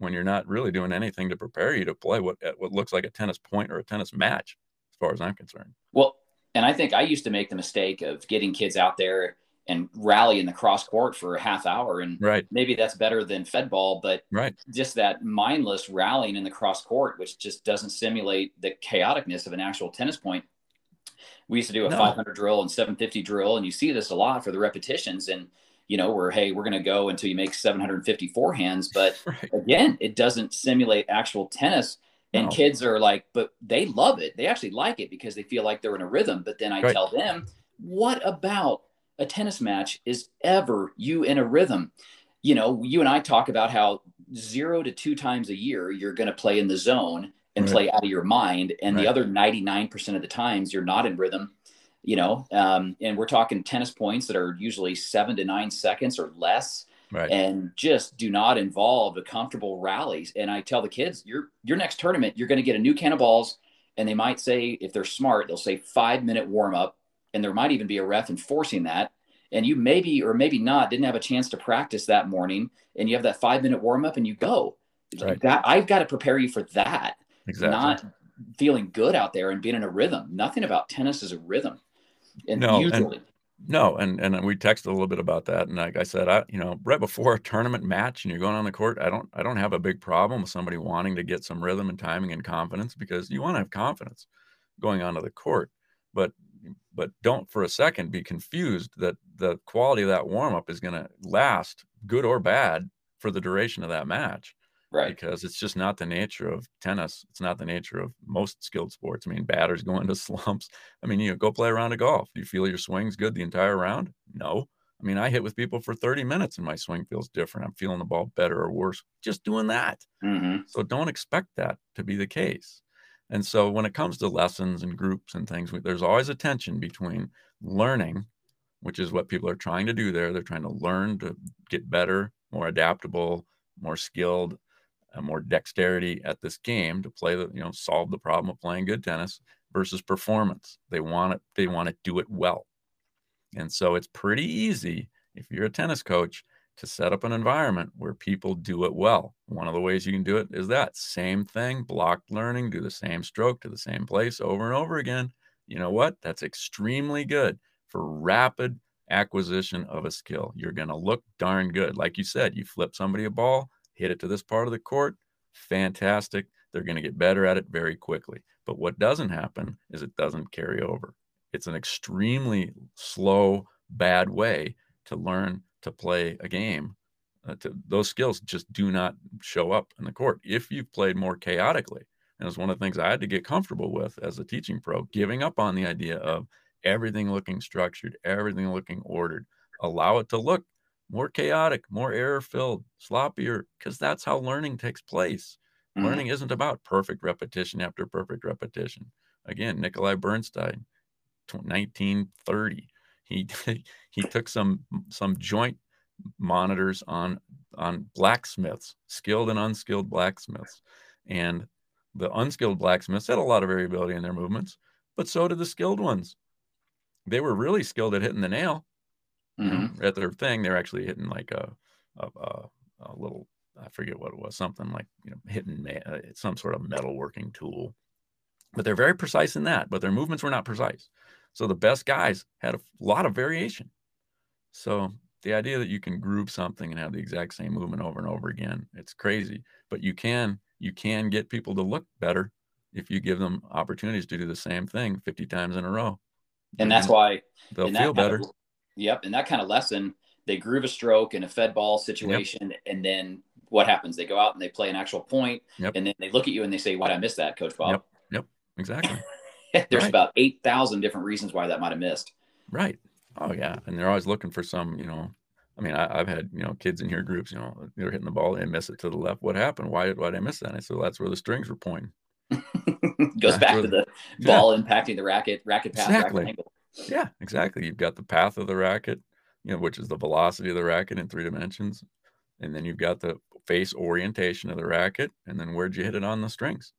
when you're not really doing anything to prepare you to play what looks like a tennis point or a tennis match, as far as I'm concerned. Well, and I think I used to make the mistake of getting kids out there and rally in the cross court for a half hour. And maybe that's better than fed ball, but just that mindless rallying in the cross court, which just doesn't simulate the chaoticness of an actual tennis point. We used to do a 500 drill and 750 drill. And you see this a lot for the repetitions, and, you know, we're going to go until you make 750 forehands. But again, it doesn't simulate actual tennis. And kids are like, but they love it. They actually like it because they feel like they're in a rhythm. But then I tell them, what about a tennis match is ever you in a rhythm? You know, you and I talk about how 0 to 2 times a year, you're going to play in the zone and play out of your mind. And the other 99% of the times you're not in rhythm, you know, and we're talking tennis points that are usually 7 to 9 seconds or less. And just do not involve the comfortable rallies. And I tell the kids, your next tournament, you're going to get a new can of balls. And they might say, if they're smart, they'll say 5-minute warm up. And there might even be a ref enforcing that. And you maybe, or maybe not, didn't have a chance to practice that morning. And you have that 5-minute warm up and you go. That, I've got to prepare you for that. Exactly. Not feeling good out there and being in a rhythm. Nothing about tennis is a rhythm. And and we texted a little bit about that. And like I said, you know, right before a tournament match and you're going on the court, I don't have a big problem with somebody wanting to get some rhythm and timing and confidence, because you want to have confidence going onto the court. But don't for a second be confused that the quality of that warm-up is going to last, good or bad, for the duration of that match. Right. Because it's just not the nature of tennis. It's not the nature of most skilled sports. I mean, batters go into slumps. I mean, you know, go play a round of golf. Do you feel your swing's good the entire round? No. I mean, I hit with people for 30 minutes and my swing feels different. I'm feeling the ball better or worse just doing that. Mm-hmm. So don't expect that to be the case. And so when it comes to lessons and groups and things, there's always a tension between learning, which is what people are trying to do there. They're trying to learn to get better, more adaptable, more skilled, more dexterity at this game to play the, you know, solve the problem of playing good tennis, versus performance. They want to do it well. And so it's pretty easy if you're a tennis coach to set up an environment where people do it well. One of the ways you can do it is that same thing, blocked learning, do the same stroke to the same place over and over again. You know what? That's extremely good for rapid acquisition of a skill. You're going to look darn good. Like you said, you flip somebody a ball, hit it to this part of the court. Fantastic. They're going to get better at it very quickly. But what doesn't happen is it doesn't carry over. It's an extremely slow, bad way to learn to play a game. Those skills just do not show up in the court if you've played more chaotically. And it's one of the things I had to get comfortable with as a teaching pro, giving up on the idea of everything looking structured, everything looking ordered. Allow it to look more chaotic, more error-filled, sloppier, because that's how learning takes place. Mm-hmm. Learning isn't about perfect repetition after perfect repetition. Again, Nikolai Bernstein, 1930. He took some joint monitors on blacksmiths, skilled and unskilled blacksmiths. And the unskilled blacksmiths had a lot of variability in their movements, but so did the skilled ones. They were really skilled at hitting the nail. Mm-hmm. At their thing, they're actually hitting like a little, I forget what it was, something like, you know, hitting some sort of metalworking tool. But they're very precise in that, but their movements were not precise. So the best guys had a lot of variation. So the idea that you can group something and have the exact same movement over and over again, it's crazy. But you can get people to look better if you give them opportunities to do the same thing 50 times in a row. And that's why they'll feel better. Yep. And that kind of lesson, they groove a stroke in a fed ball situation. Yep. And then what happens? They go out and they play an actual point. Yep. And then they look at you and they say, why did I miss that, Coach Bob? Yep. Exactly. There's about 8,000 different reasons why that might have missed. Right. Oh, yeah. And they're always looking for some, you know, I mean, I've had, you know, kids in your groups, you know, they're hitting the ball and miss it to the left. What happened? Why did I miss that? And I said, well, that's where the strings were pointing. Goes back to the ball impacting the racket path. Exactly. Racket angle. Yeah, exactly. You've got the path of the racket, you know, which is the velocity of the racket in 3 dimensions. And then you've got the face orientation of the racket. And then where'd you hit it on the strings?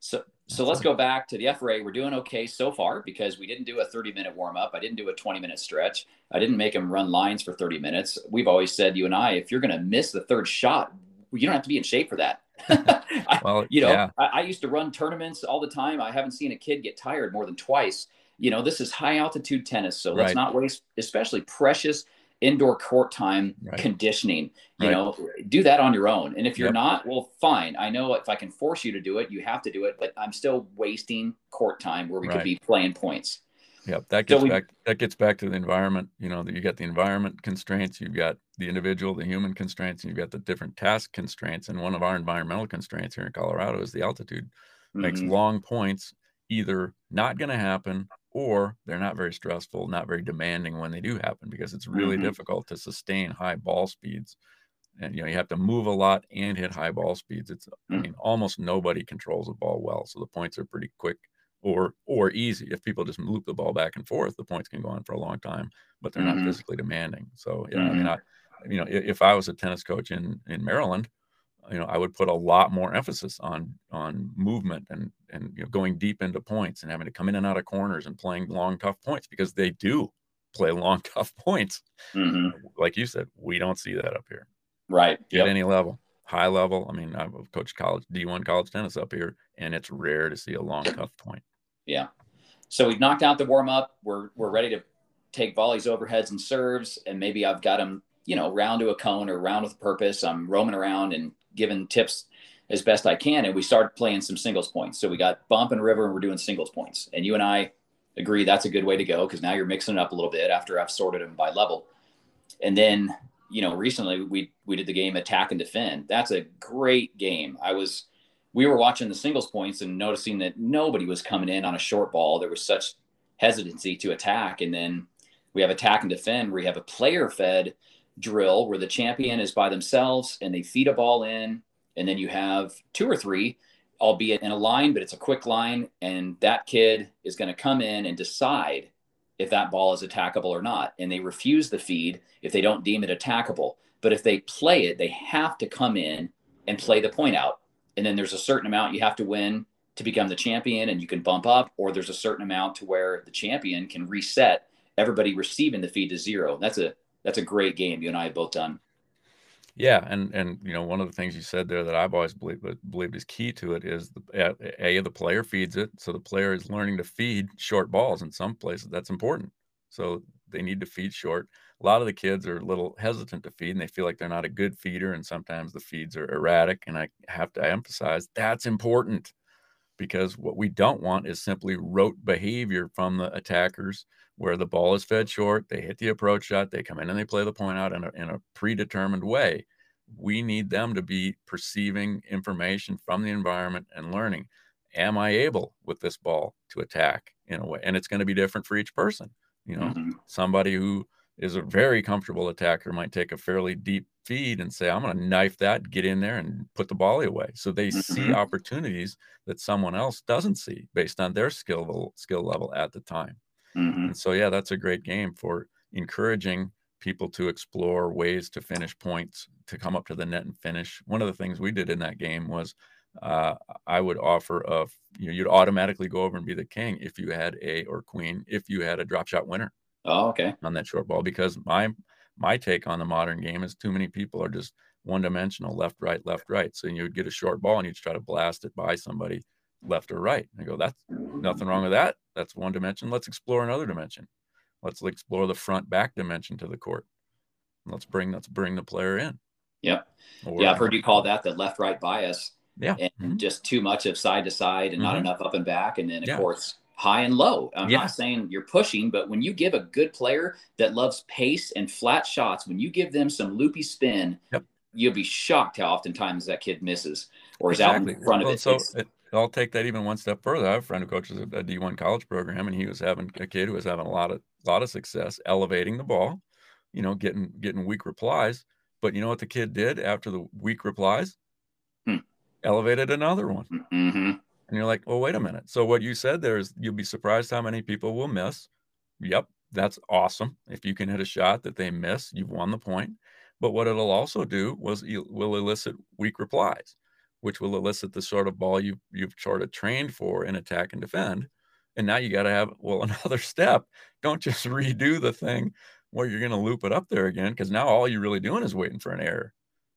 So let's go back to the FRA. We're doing okay so far because we didn't do a 30-minute warm-up. I didn't do a 20-minute stretch. I didn't make them run lines for 30 minutes. We've always said, you and I, if you're going to miss the third shot, you don't have to be in shape for that. I used to run tournaments all the time. I haven't seen a kid get tired more than twice. You know, this is high altitude tennis. So let's not waste, especially precious indoor court time conditioning, you know, do that on your own. And if you're not, well, fine. I know if I can force you to do it, you have to do it, but I'm still wasting court time where we could be playing points. Yeah, that gets back to the environment. You know, you got the environment constraints, you've got the individual, the human constraints, and you've got the different task constraints. And one of our environmental constraints here in Colorado is the altitude. Mm-hmm. Makes long points either not going to happen, or they're not very stressful, not very demanding when they do happen, because it's really difficult to sustain high ball speeds. And, you know, you have to move a lot and hit high ball speeds. It's, I mean, almost nobody controls the ball well. So the points are pretty quick or easy. If people just loop the ball back and forth, the points can go on for a long time, but they're not physically demanding. So, you know, I mean, if I was a tennis coach in Maryland, you know, I would put a lot more emphasis on movement and, you know, going deep into points and having to come in and out of corners and playing long, tough points, because they do play long, tough points. Mm-hmm. Like you said, we don't see that up here. Right. Yep. At any level, high level. I mean, I've coached D1 college tennis up here, and it's rare to see a long, tough point. Yeah. So we've knocked out the warm up. We're ready to take volleys, overheads, and serves. And maybe I've got them, you know, round to a cone or round with purpose. I'm roaming around and giving tips as best I can. And we start playing some singles points. So we got bump and river, and we're doing singles points. And you and I agree that's a good way to go, because now you're mixing it up a little bit after I've sorted them by level. And then, you know, recently we did the game attack and defend. That's a great game. We were watching the singles points and noticing that nobody was coming in on a short ball. There was such hesitancy to attack. And then we have attack and defend, where you have a player fed drill where the champion is by themselves and they feed a ball in, and then you have two or three, albeit in a line, but it's a quick line, and that kid is going to come in and decide if that ball is attackable or not. And they refuse the feed if they don't deem it attackable, but if they play it, they have to come in and play the point out. And then there's a certain amount you have to win to become the champion, and you can bump up, or there's a certain amount to where the champion can reset everybody receiving the feed to zero. That's a great game. You and I have both done. Yeah. And, you know, one of the things you said there that I've always believed is key to it is the player feeds it. So the player is learning to feed short balls in some places. That's important. So they need to feed short. A lot of the kids are a little hesitant to feed, and they feel like they're not a good feeder. And sometimes the feeds are erratic. And I have to emphasize that's important, because what we don't want is simply rote behavior from the attackers, where the ball is fed short, they hit the approach shot, they come in and they play the point out in a predetermined way. We need them to be perceiving information from the environment and learning, am I able with this ball to attack in a way? And it's going to be different for each person. You know, somebody who is a very comfortable attacker might take a fairly deep feed and say, I'm going to knife that, get in there and put the volley away. So they see opportunities that someone else doesn't see based on their skill level at the time. And so, yeah, that's a great game for encouraging people to explore ways to finish points, to come up to the net and finish. One of the things we did in that game was I would offer you'd automatically go over and be the king if you had or queen, if you had a drop shot winner. Oh, okay. On that short ball, because my take on the modern game is too many people are just one dimensional, left, right. So you would get a short ball and you'd try to blast it by somebody left or right. And I go, that's nothing wrong with that. That's one dimension. Let's explore another dimension. Let's explore the front back dimension to the court. Let's bring the player in. Yep. I've heard you call that the left, right bias. Yeah. And just too much of side to side and not enough up and back. And then of course, high and low. I'm not saying you're pushing, but when you give a good player that loves pace and flat shots, when you give them some loopy spin, you'll be shocked how oftentimes that kid misses or is out in front of it. So I'll take that even one step further. I have a friend who coaches a D1 college program, and he was having a kid who was having a lot of success elevating the ball, you know, getting weak replies. But you know what the kid did after the weak replies? Elevated another one. And you're like, oh, wait a minute. So what you said there is you'll be surprised how many people will miss. Yep, that's awesome. If you can hit a shot that they miss, you've won the point. But what it'll also do was will elicit weak replies, which will elicit the sort of ball you've sort of trained for in attack and defend. And now you got to have, another step. Don't just redo the thing where you're going to loop it up there again, because now all you're really doing is waiting for an error.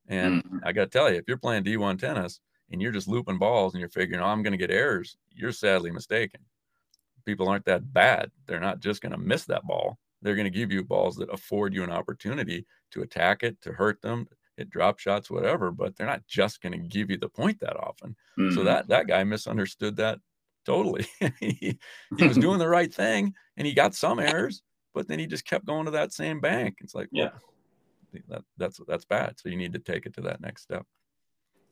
And I got to tell you, if you're playing D1 tennis and you're just looping balls and you're figuring, oh, I'm going to get errors, you're sadly mistaken. People aren't that bad. They're not just going to miss that ball. They're going to give you balls that afford you an opportunity to attack it, to hurt them, hit drop shots, whatever, but they're not just going to give you the point that often. So that guy misunderstood that totally. He was doing the right thing and he got some errors, but then he just kept going to that same bank. It's like, well, yeah, that's bad. So you need to take it to that next step.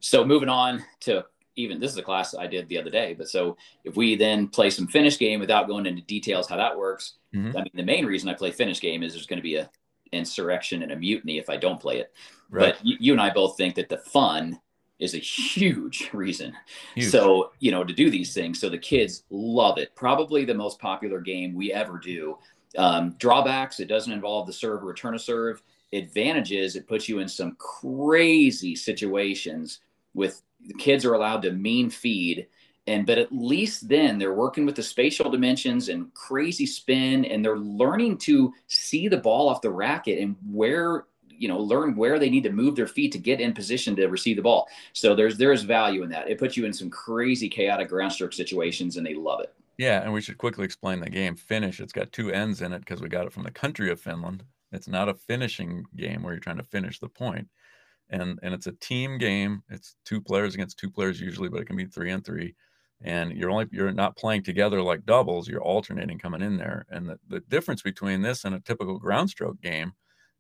So moving on to, even this is a class I did the other day, but so if we then play some finish game without going into details how that works, I mean, the main reason I play finish game is there's going to be a insurrection and a mutiny if I don't play it. Right. But you and I both think that the fun is a huge reason. So, you know, to do these things. So the kids love it. Probably the most popular game we ever do. Drawbacks, it doesn't involve the serve or return a serve. Advantages, it puts you in some crazy situations with the kids are allowed to mean feed. And, but at least then they're working with the spatial dimensions and crazy spin, and they're learning to see the ball off the racket and where, you know, learn where they need to move their feet to get in position to receive the ball. So there's value in that. It puts you in some crazy chaotic ground stroke situations and they love it. Yeah. And we should quickly explain the game finish. It's got two ends in it because we got it from the country of Finland. It's not a finishing game where you're trying to finish the point. And it's a team game. It's two players against two players usually, but it can be 3-on-3. And you're not playing together like doubles. You're alternating coming in there. And the difference between this and a typical ground stroke game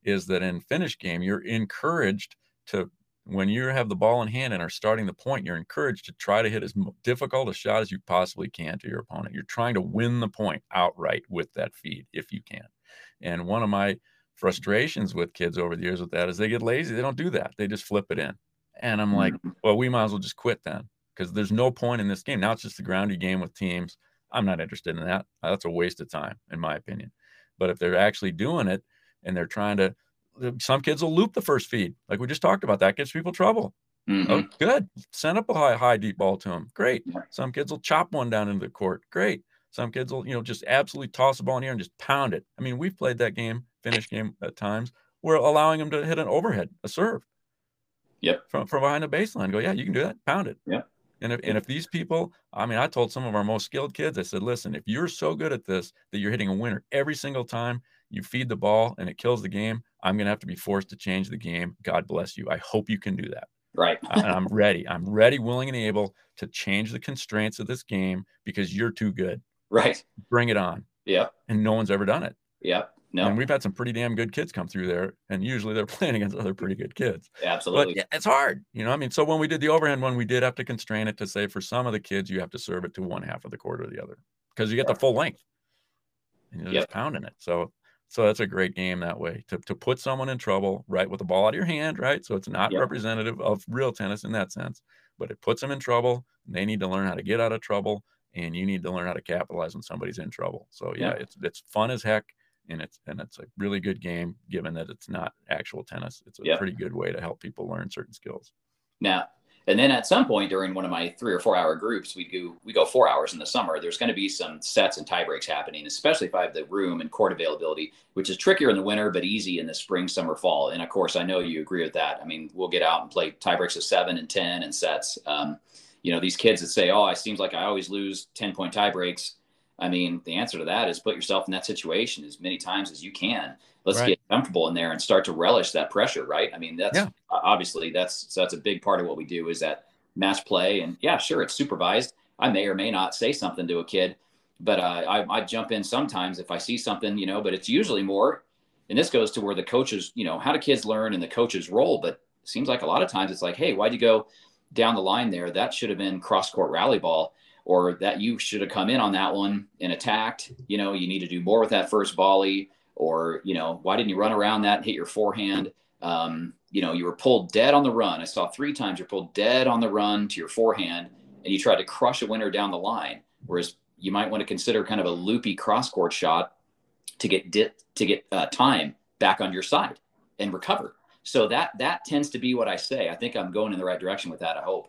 is that in finish game, you're encouraged to, when you have the ball in hand and are starting the point, you're encouraged to try to hit as difficult a shot as you possibly can to your opponent. You're trying to win the point outright with that feed if you can. And one of my frustrations with kids over the years with that is they get lazy. They don't do that. They just flip it in. And I'm like, well, we might as well just quit then, because there's no point in this game. Now it's just a groundy game with teams. I'm not interested in that. That's a waste of time, in my opinion. But if they're actually doing it and they're trying to, some kids will loop the first feed. Like we just talked about, that gives people trouble. Oh, good. Send up a high deep ball to them. Great. Some kids will chop one down into the court. Great. Some kids will, you know, just absolutely toss the ball in here and just pound it. I mean, we've played that game, finish game at times. We're allowing them to hit an overhead, a serve. From behind the baseline. Go, yeah, you can do that. Pound it. And if these people, I mean, I told some of our most skilled kids, I said, listen, if you're so good at this that you're hitting a winner every single time you feed the ball and it kills the game, I'm going to have to be forced to change the game. God bless you. I hope you can do that. Right. I'm ready. I'm ready, willing, and able to change the constraints of this game because you're too good. Right. Bring it on. Yeah. And no one's ever done it. Yeah. No. And we've had some pretty damn good kids come through there, and usually they're playing against other pretty good kids. Absolutely. But it's hard. You know, I mean, so when we did the overhand one, we did have to constrain it to say for some of the kids, you have to serve it to one half of the court or the other because you get the full length and you're just pounding it. So that's a great game that way to put someone in trouble, right, with the ball out of your hand, right? So it's not representative of real tennis in that sense, but it puts them in trouble. And they need to learn how to get out of trouble, and you need to learn how to capitalize when somebody's in trouble. So it's fun as heck. And it's a really good game, given that it's not actual tennis. It's a pretty good way to help people learn certain skills. Now, and then at some point during one of my 3 or 4 hour groups, we go 4 hours in the summer. There's going to be some sets and tie breaks happening, especially if I have the room and court availability, which is trickier in the winter, but easy in the spring, summer, fall. And of course, I know you agree with that. I mean, we'll get out and play tie breaks of 7 and 10 and sets. You know, these kids that say, oh, it seems like I always lose 10 point tie breaks. I mean, the answer to that is put yourself in that situation as many times as you can. Let's get comfortable in there and start to relish that pressure, right? I mean, that's obviously that's a big part of what we do is that match play. And yeah, sure, it's supervised. I may or may not say something to a kid, but I jump in sometimes if I see something, you know, but it's usually more, and this goes to where the coaches, you know, how do kids learn and the coaches role, but it seems like a lot of times it's like, hey, why'd you go down the line there? That should have been cross-court rally ball. Or that you should have come in on that one and attacked, you know, you need to do more with that first volley, or, you know, why didn't you run around that and hit your forehand? You know, you were pulled dead on the run. I saw 3 times you're pulled dead on the run to your forehand and you tried to crush a winner down the line. Whereas you might want to consider kind of a loopy cross court shot to get time back on your side and recover. So that tends to be what I say. I think I'm going in the right direction with that. I hope.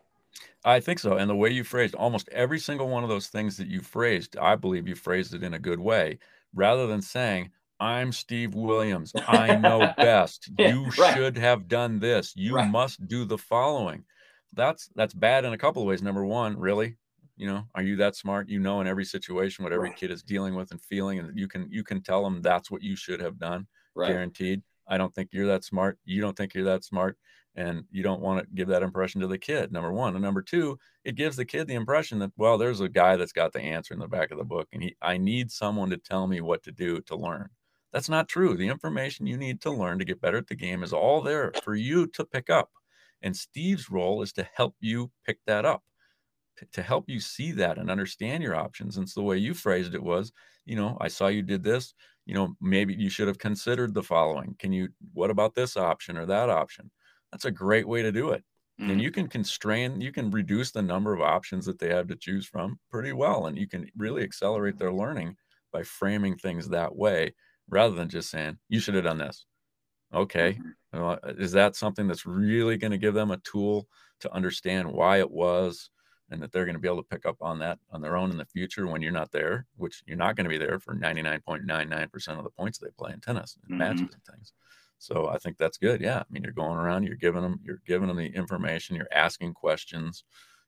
I think so. And the way you phrased almost every single one of those things that you phrased, I believe you phrased it in a good way. Rather than saying, I'm Steve Williams. I know best. You should have done this. You must do the following. That's bad in a couple of ways. Number one, really, you know, are you that smart? You know, in every situation, what every kid is dealing with and feeling, and you can tell them that's what you should have done. Right. Guaranteed. I don't think you're that smart. You don't think you're that smart. And you don't want to give that impression to the kid, number one. And number two, it gives the kid the impression that, well, there's a guy that's got the answer in the back of the book, and I need someone to tell me what to do to learn. That's not true. The information you need to learn to get better at the game is all there for you to pick up. And Steve's role is to help you pick that up, to help you see that and understand your options. And so the way you phrased it was, you know, I saw you did this, you know, maybe you should have considered the following. What about this option or that option? That's a great way to do it. Mm-hmm. And you can reduce the number of options that they have to choose from pretty well. And you can really accelerate their learning by framing things that way, rather than just saying, you should have done this. Okay. Mm-hmm. Is that something that's really going to give them a tool to understand why it was, and that they're going to be able to pick up on that on their own in the future when you're not there, which you're not going to be there for 99.99% of the points they play in tennis and matches and things. So I think that's good. Yeah. I mean, you're going around, you're giving them the information, you're asking questions,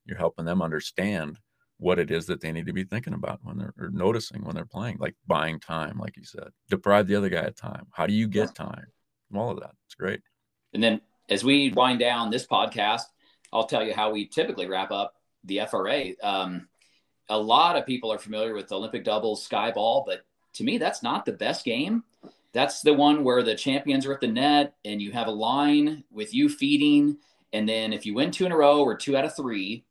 you're helping them understand what it is that they need to be thinking about when they're or noticing when they're playing, like buying time, like you said, deprive the other guy of time. How do you get time? All of that. It's great. And then as we wind down this podcast, I'll tell you how we typically wrap up the FRA. A lot of people are familiar with the Olympic doubles skyball, but to me, that's not the best game. That's the one where the champions are at the net and you have a line with you feeding. And then if you win two in a row or 2 out of 3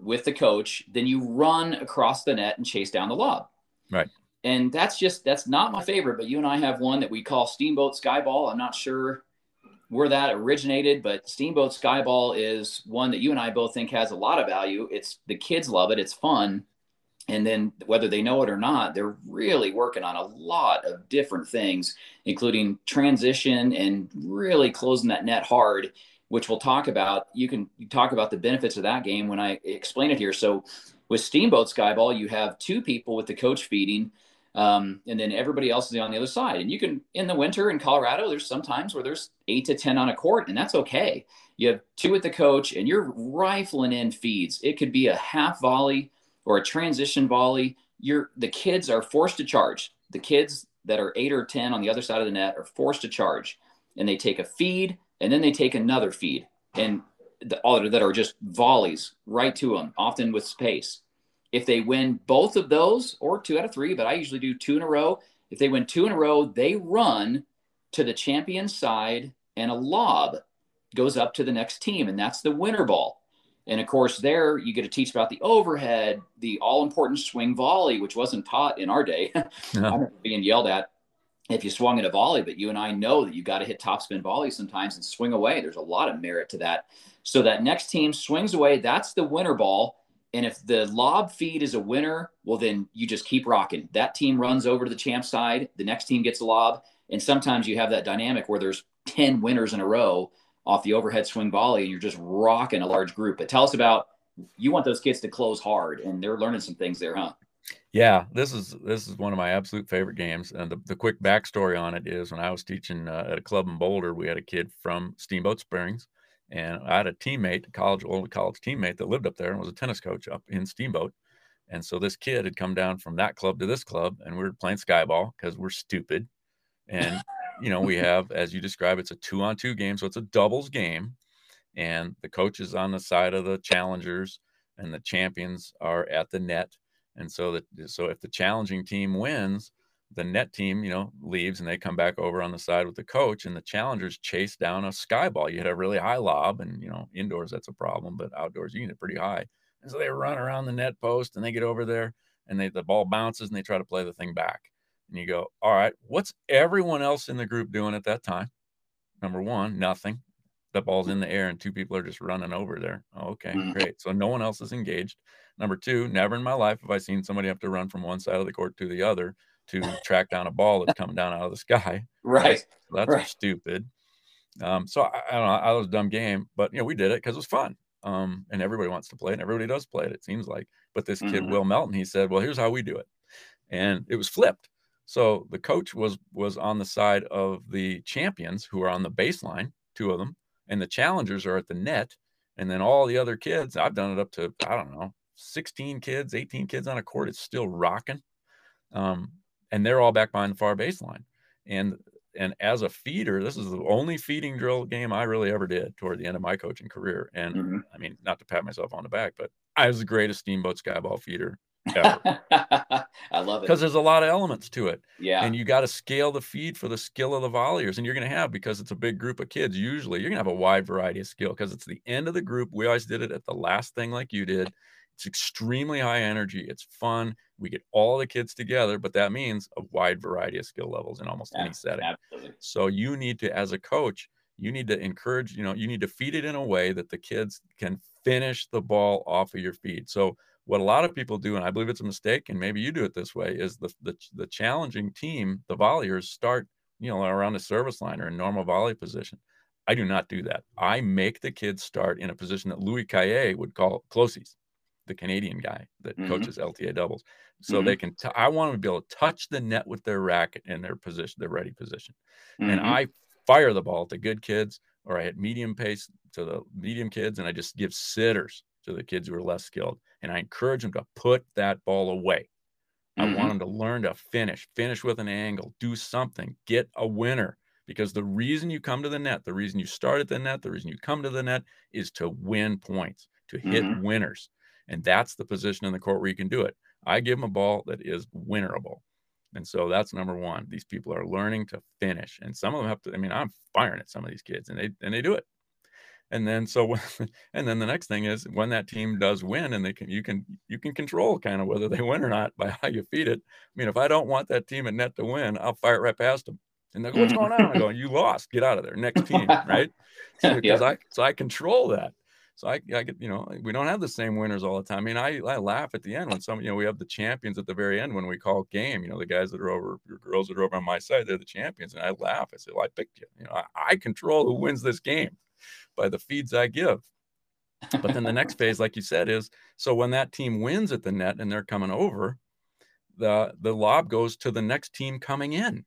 with the coach, then you run across the net and chase down the lob. Right. And that's not my favorite, but you and I have one that we call Steamboat Skyball. I'm not sure where that originated, but Steamboat Skyball is one that you and I both think has a lot of value. The kids love it. It's fun. And then whether they know it or not, they're really working on a lot of different things, including transition and really closing that net hard, which we'll talk about. You can talk about the benefits of that game when I explain it here. So with Steamboat Skyball, you have 2 people with the coach feeding, and then everybody else is on the other side. And you can, in the winter in Colorado, there's some times where there's 8 to 10 on a court, and that's okay. You have 2 with the coach, and you're rifling in feeds. It could be a half volley or a transition volley. The kids are forced to charge. The kids that are 8 or 10 on the other side of the net are forced to charge, and they take a feed, and then they take another feed, and all that are just volleys right to them, often with space. If they win both of those, or 2 out of 3, but I usually do 2 in a row. If they win 2 in a row, they run to the champion's side, and a lob goes up to the next team, and that's the winner ball. And of course, there you get to teach about the overhead, the all-important swing volley, which wasn't taught in our day. No. I remember being yelled at if you swung at a volley, but you and I know that you got to hit topspin volley sometimes and swing away. There's a lot of merit to that. So that next team swings away. That's the winner ball. And if the lob feed is a winner, well, then you just keep rocking. That team runs over to the champ side. The next team gets a lob. And sometimes you have that dynamic where there's 10 winners in a row off the overhead swing volley, and you're just rocking a large group. But tell us about, you want those kids to close hard, and they're learning some things there, huh? Yeah, this is one of my absolute favorite games. And the quick backstory on it is, when I was teaching at a club in Boulder, we had a kid from Steamboat Springs, and I had a teammate, old college teammate that lived up there and was a tennis coach up in Steamboat. And so this kid had come down from that club to this club, and we were playing skyball because we're stupid. And you know, we have, as you describe, it's a 2-on-2 game. So it's a doubles game, and the coach is on the side of the challengers, and the champions are at the net. And so if the challenging team wins, the net team, you know, leaves, and they come back over on the side with the coach, and the challengers chase down a sky ball. You hit a really high lob, and, you know, indoors, that's a problem, but outdoors, you can get pretty high. And so they run around the net post, and they get over there, and the ball bounces, and they try to play the thing back. And you go, all right, what's everyone else in the group doing at that time? Number one, nothing. The ball's in the air and 2 people are just running over there. Okay, great. So no one else is engaged. Number two, never in my life have I seen somebody have to run from one side of the court to the other to track down a ball that's coming down out of the sky. Right. That's stupid. So I don't know. I was a dumb game, but you know, we did it because it was fun. And everybody wants to play it, and everybody does play it, it seems like. But this kid, Will Melton, he said, well, here's how we do it. And it was flipped. So the coach was on the side of the champions, who are on the baseline, two of them, and the challengers are at the net. And then all the other kids, I've done it up to, I don't know, 16 kids, 18 kids on a court. It's still rocking. And they're all back behind the far baseline. And as a feeder, this is the only feeding drill game I really ever did toward the end of my coaching career. And I mean, not to pat myself on the back, but I was the greatest Steamboat Skyball feeder ever. I love it. Because there's a lot of elements to it. Yeah. And you got to scale the feed for the skill of the volleyers. And you're going to have, because it's a big group of kids, usually you're going to have a wide variety of skill because it's the end of the group. We always did it at the last thing like you did. It's extremely high energy. It's fun. We get all the kids together, but that means a wide variety of skill levels in almost any setting. Absolutely. So you need to, as a coach, you need to encourage, you know, you need to feed it in a way that the kids can finish the ball off of your feed. So what a lot of people do, and I believe it's a mistake, and maybe you do it this way, is the challenging team, the volleyers start, you know, around the service line or in normal volley position. I do not do that. I make the kids start in a position that Louis Cayer would call closies, the Canadian guy that coaches LTA doubles. So they can, I want them to be able to touch the net with their racket in their position, their ready position. And I fire the ball to good kids, or I hit medium pace to the medium kids. And I just give sitters to the kids who are less skilled. And I encourage them to put that ball away. I want them to learn to finish with an angle, do something, get a winner, because the reason you come to the net, the reason you start at the net, the reason you come to the net is to win points, to hit winners. And that's the position in the court where you can do it. I give them a ball that is winnerable. And so that's number one. These people are learning to finish. And some of them have to, I mean, I'm firing at some of these kids and they do it. And then, so, and then the next thing is when that team does win and they can, you can control kind of whether they win or not by how you feed it. I mean, if I don't want that team at net to win, I'll fire it right past them. And they'll go, what's going on? I go, you lost, get out of there. Next team. Right. So, I control that. So I get, you know, we don't have the same winners all the time. I mean, I laugh at the end when some, you know, we have the champions at the very end when we call game, you know, the guys that are over, your girls that are over on my side, they're the champions. And I laugh. I say, well, I picked you. You know, I control who wins this game by the feeds I give. But then the next phase, like you said, is so when that team wins at the net and they're coming over, the lob goes to the next team coming in.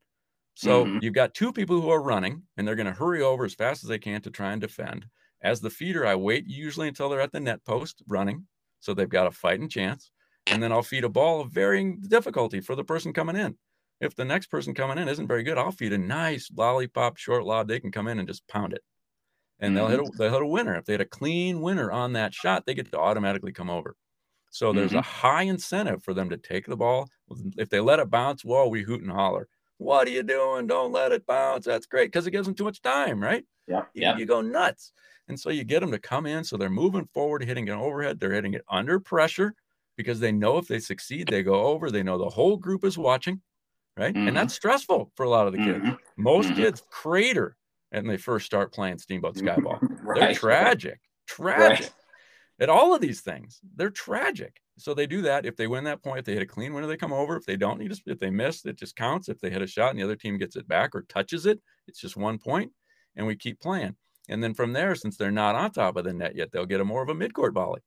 So you've got two people who are running and they're going to hurry over as fast as they can to try and defend. As the feeder, I wait usually until they're at the net post running, so they've got a fighting chance, and then I'll feed a ball of varying difficulty for the person coming in. If the next person coming in isn't very good, I'll feed a nice lollipop short lob. They can come in and just pound it, and they'll hit a winner. If they had a clean winner on that shot, they get to automatically come over. So there's a high incentive for them to take the ball. If they let it bounce, well, we hoot and holler. What are you doing? Don't let it bounce. That's great, because it gives them too much time, right? You go nuts. And so you get them to come in. So they're moving forward, hitting an overhead. They're hitting it under pressure because they know if they succeed, they go over. They know the whole group is watching, right? And that's stressful for a lot of the kids. Most kids crater when they first start playing Steamboat Skyball. They're tragic. At all of these things, they're tragic. So they do that. If they win that point, if they hit a clean winner, they come over. If they don't, if they miss, it just counts. If they hit a shot and the other team gets it back or touches it, it's just 1 point, and we keep playing. And then from there, since they're not on top of the net yet, they'll get a more of a midcourt volley,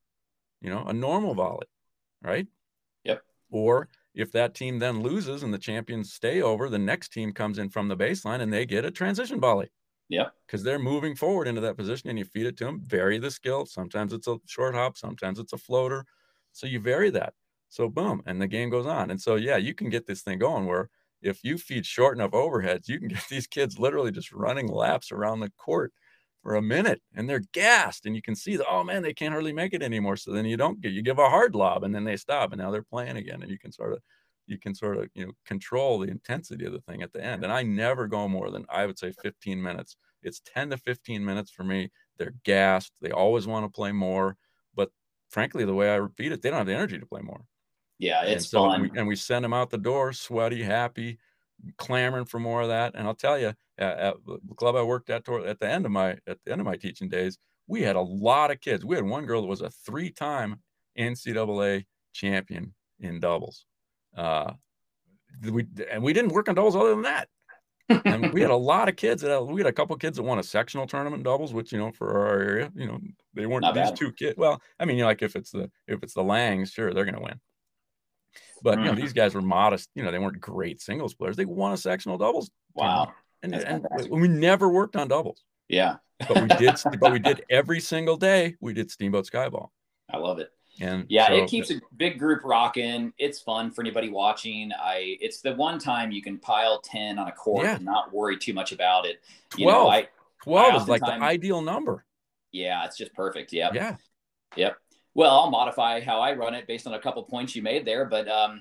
you know, a normal volley, right? Or if that team then loses and the champions stay over, the next team comes in from the baseline and they get a transition volley. Because they're moving forward into that position and you feed it to them, vary the skill. Sometimes it's a short hop, sometimes it's a floater. So you vary that. So boom, and the game goes on. And so, yeah, you can get this thing going where if you feed short enough overheads, you can get these kids literally just running laps around the court for a minute and they're gassed and you can see that, oh man, they can't hardly make it anymore. So then you give a hard lob and then they stop and now they're playing again. And you can sort of, you know, control the intensity of the thing at the end. And I never go more than, I would say, 15 minutes. It's 10 to 15 minutes for me. They're gassed. They always want to play more, but frankly, the way I repeat it, they don't have the energy to play more. It's fun. We send them out the door, sweaty, happy, clamoring for more of that. And I'll tell you, at the club I worked at at the end of my teaching days, we had a lot of kids. We had one girl that was a three-time NCAA champion in doubles. We didn't work on doubles other than that. And we had a lot of kids. We had a couple of kids that won a sectional tournament in doubles, which, you know, for our area, you know, they weren't not these bad. Two kids. Well, I mean, you know, like if it's the Langs, sure, they're going to win. But you know, these guys were modest. You know, they weren't great singles players. They won a sectional doubles. Wow. And we never worked on doubles. Yeah. But we did. But we did every single day. We did Steamboat Skyball. I love it. And yeah, so, it keeps a big group rocking. It's fun for anybody watching. It's the one time you can pile 10 on a court and not worry too much about it. 12. 12 is like the ideal number. Yeah, it's just perfect. Yeah. Yeah. Yep. Well, I'll modify how I run it based on a couple points you made there, but I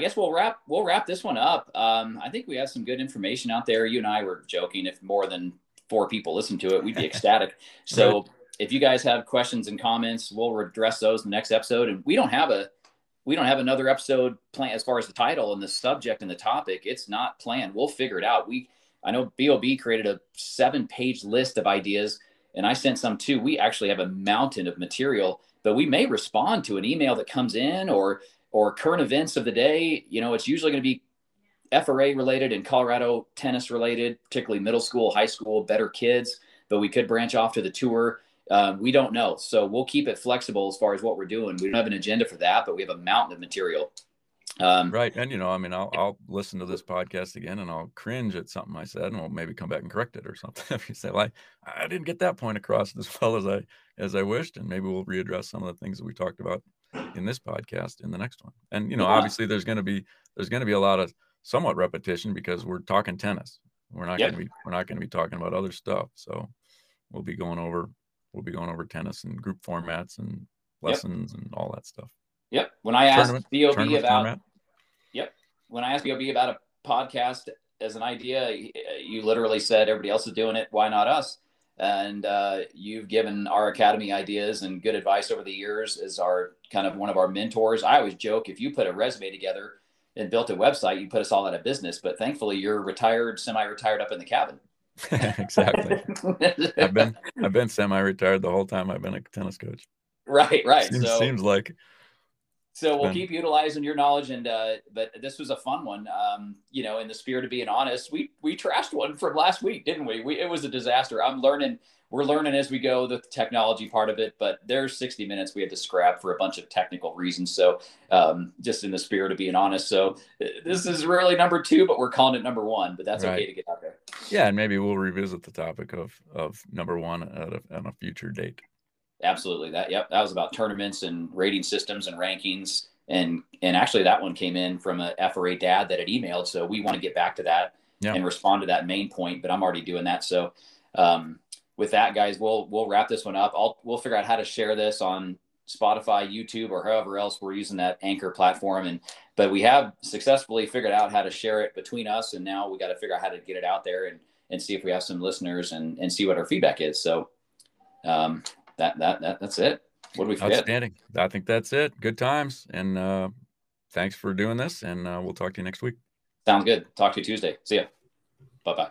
guess we'll wrap this one up. I think we have some good information out there. You and I were joking, if more than 4 people listened to it, we'd be ecstatic. So if you guys have questions and comments, we'll address those in the next episode. And we don't have another episode planned as far as the title and the subject and the topic. It's not planned. We'll figure it out. I know BOB created a 7-page list of ideas, and I sent some too. We actually have a mountain of material, but we may respond to an email that comes in or current events of the day. You know, it's usually going to be FRA related and Colorado tennis related, particularly middle school, high school, better kids, but we could branch off to the tour. We don't know. So we'll keep it flexible as far as what we're doing. We don't have an agenda for that, but we have a mountain of material. Right. And, you know, I mean, I'll listen to this podcast again and I'll cringe at something I said, and we'll maybe come back and correct it or something. If you say, like, I didn't get that point across as well as I wished. And maybe we'll readdress some of the things that we talked about in this podcast in the next one. And, you know, obviously there's going to be a lot of somewhat repetition because we're talking tennis. We're not going to be talking about other stuff. So we'll be going over tennis and group formats and lessons and all that stuff. Yep. When I asked BOB about a podcast as an idea, you literally said everybody else is doing it. Why not us? And you've given our academy ideas and good advice over the years as our kind of one of our mentors. I always joke, if you put a resume together and built a website, you put us all out of business. But thankfully, you're retired, semi-retired up in the cabin. Exactly. I've been semi-retired the whole time I've been a tennis coach. Right. Seems like. So we'll keep utilizing your knowledge, and but this was a fun one. You know, in the spirit of being honest, we trashed one from last week, didn't we? It was a disaster. We're learning as we go, the technology part of it, but there's 60 minutes we had to scrap for a bunch of technical reasons. So just in the spirit of being honest. So this is really number 2, but we're calling it number 1, but that's okay to get out there. Yeah, and maybe we'll revisit the topic of number 1 at a future date. Absolutely. That was about tournaments and rating systems and rankings. And actually that one came in from a FRA dad that had emailed. So we want to get back to that and respond to that main point, but I'm already doing that. So with that, guys, we'll wrap this one up. We'll figure out how to share this on Spotify, YouTube, or however else we're using that Anchor platform. But we have successfully figured out how to share it between us. And now we got to figure out how to get it out there and see if we have some listeners and see what our feedback is. So, that's it. What do we forget? Outstanding. I think that's it. Good times. And thanks for doing this. And we'll talk to you next week. Sounds good. Talk to you Tuesday. See ya. Bye-bye.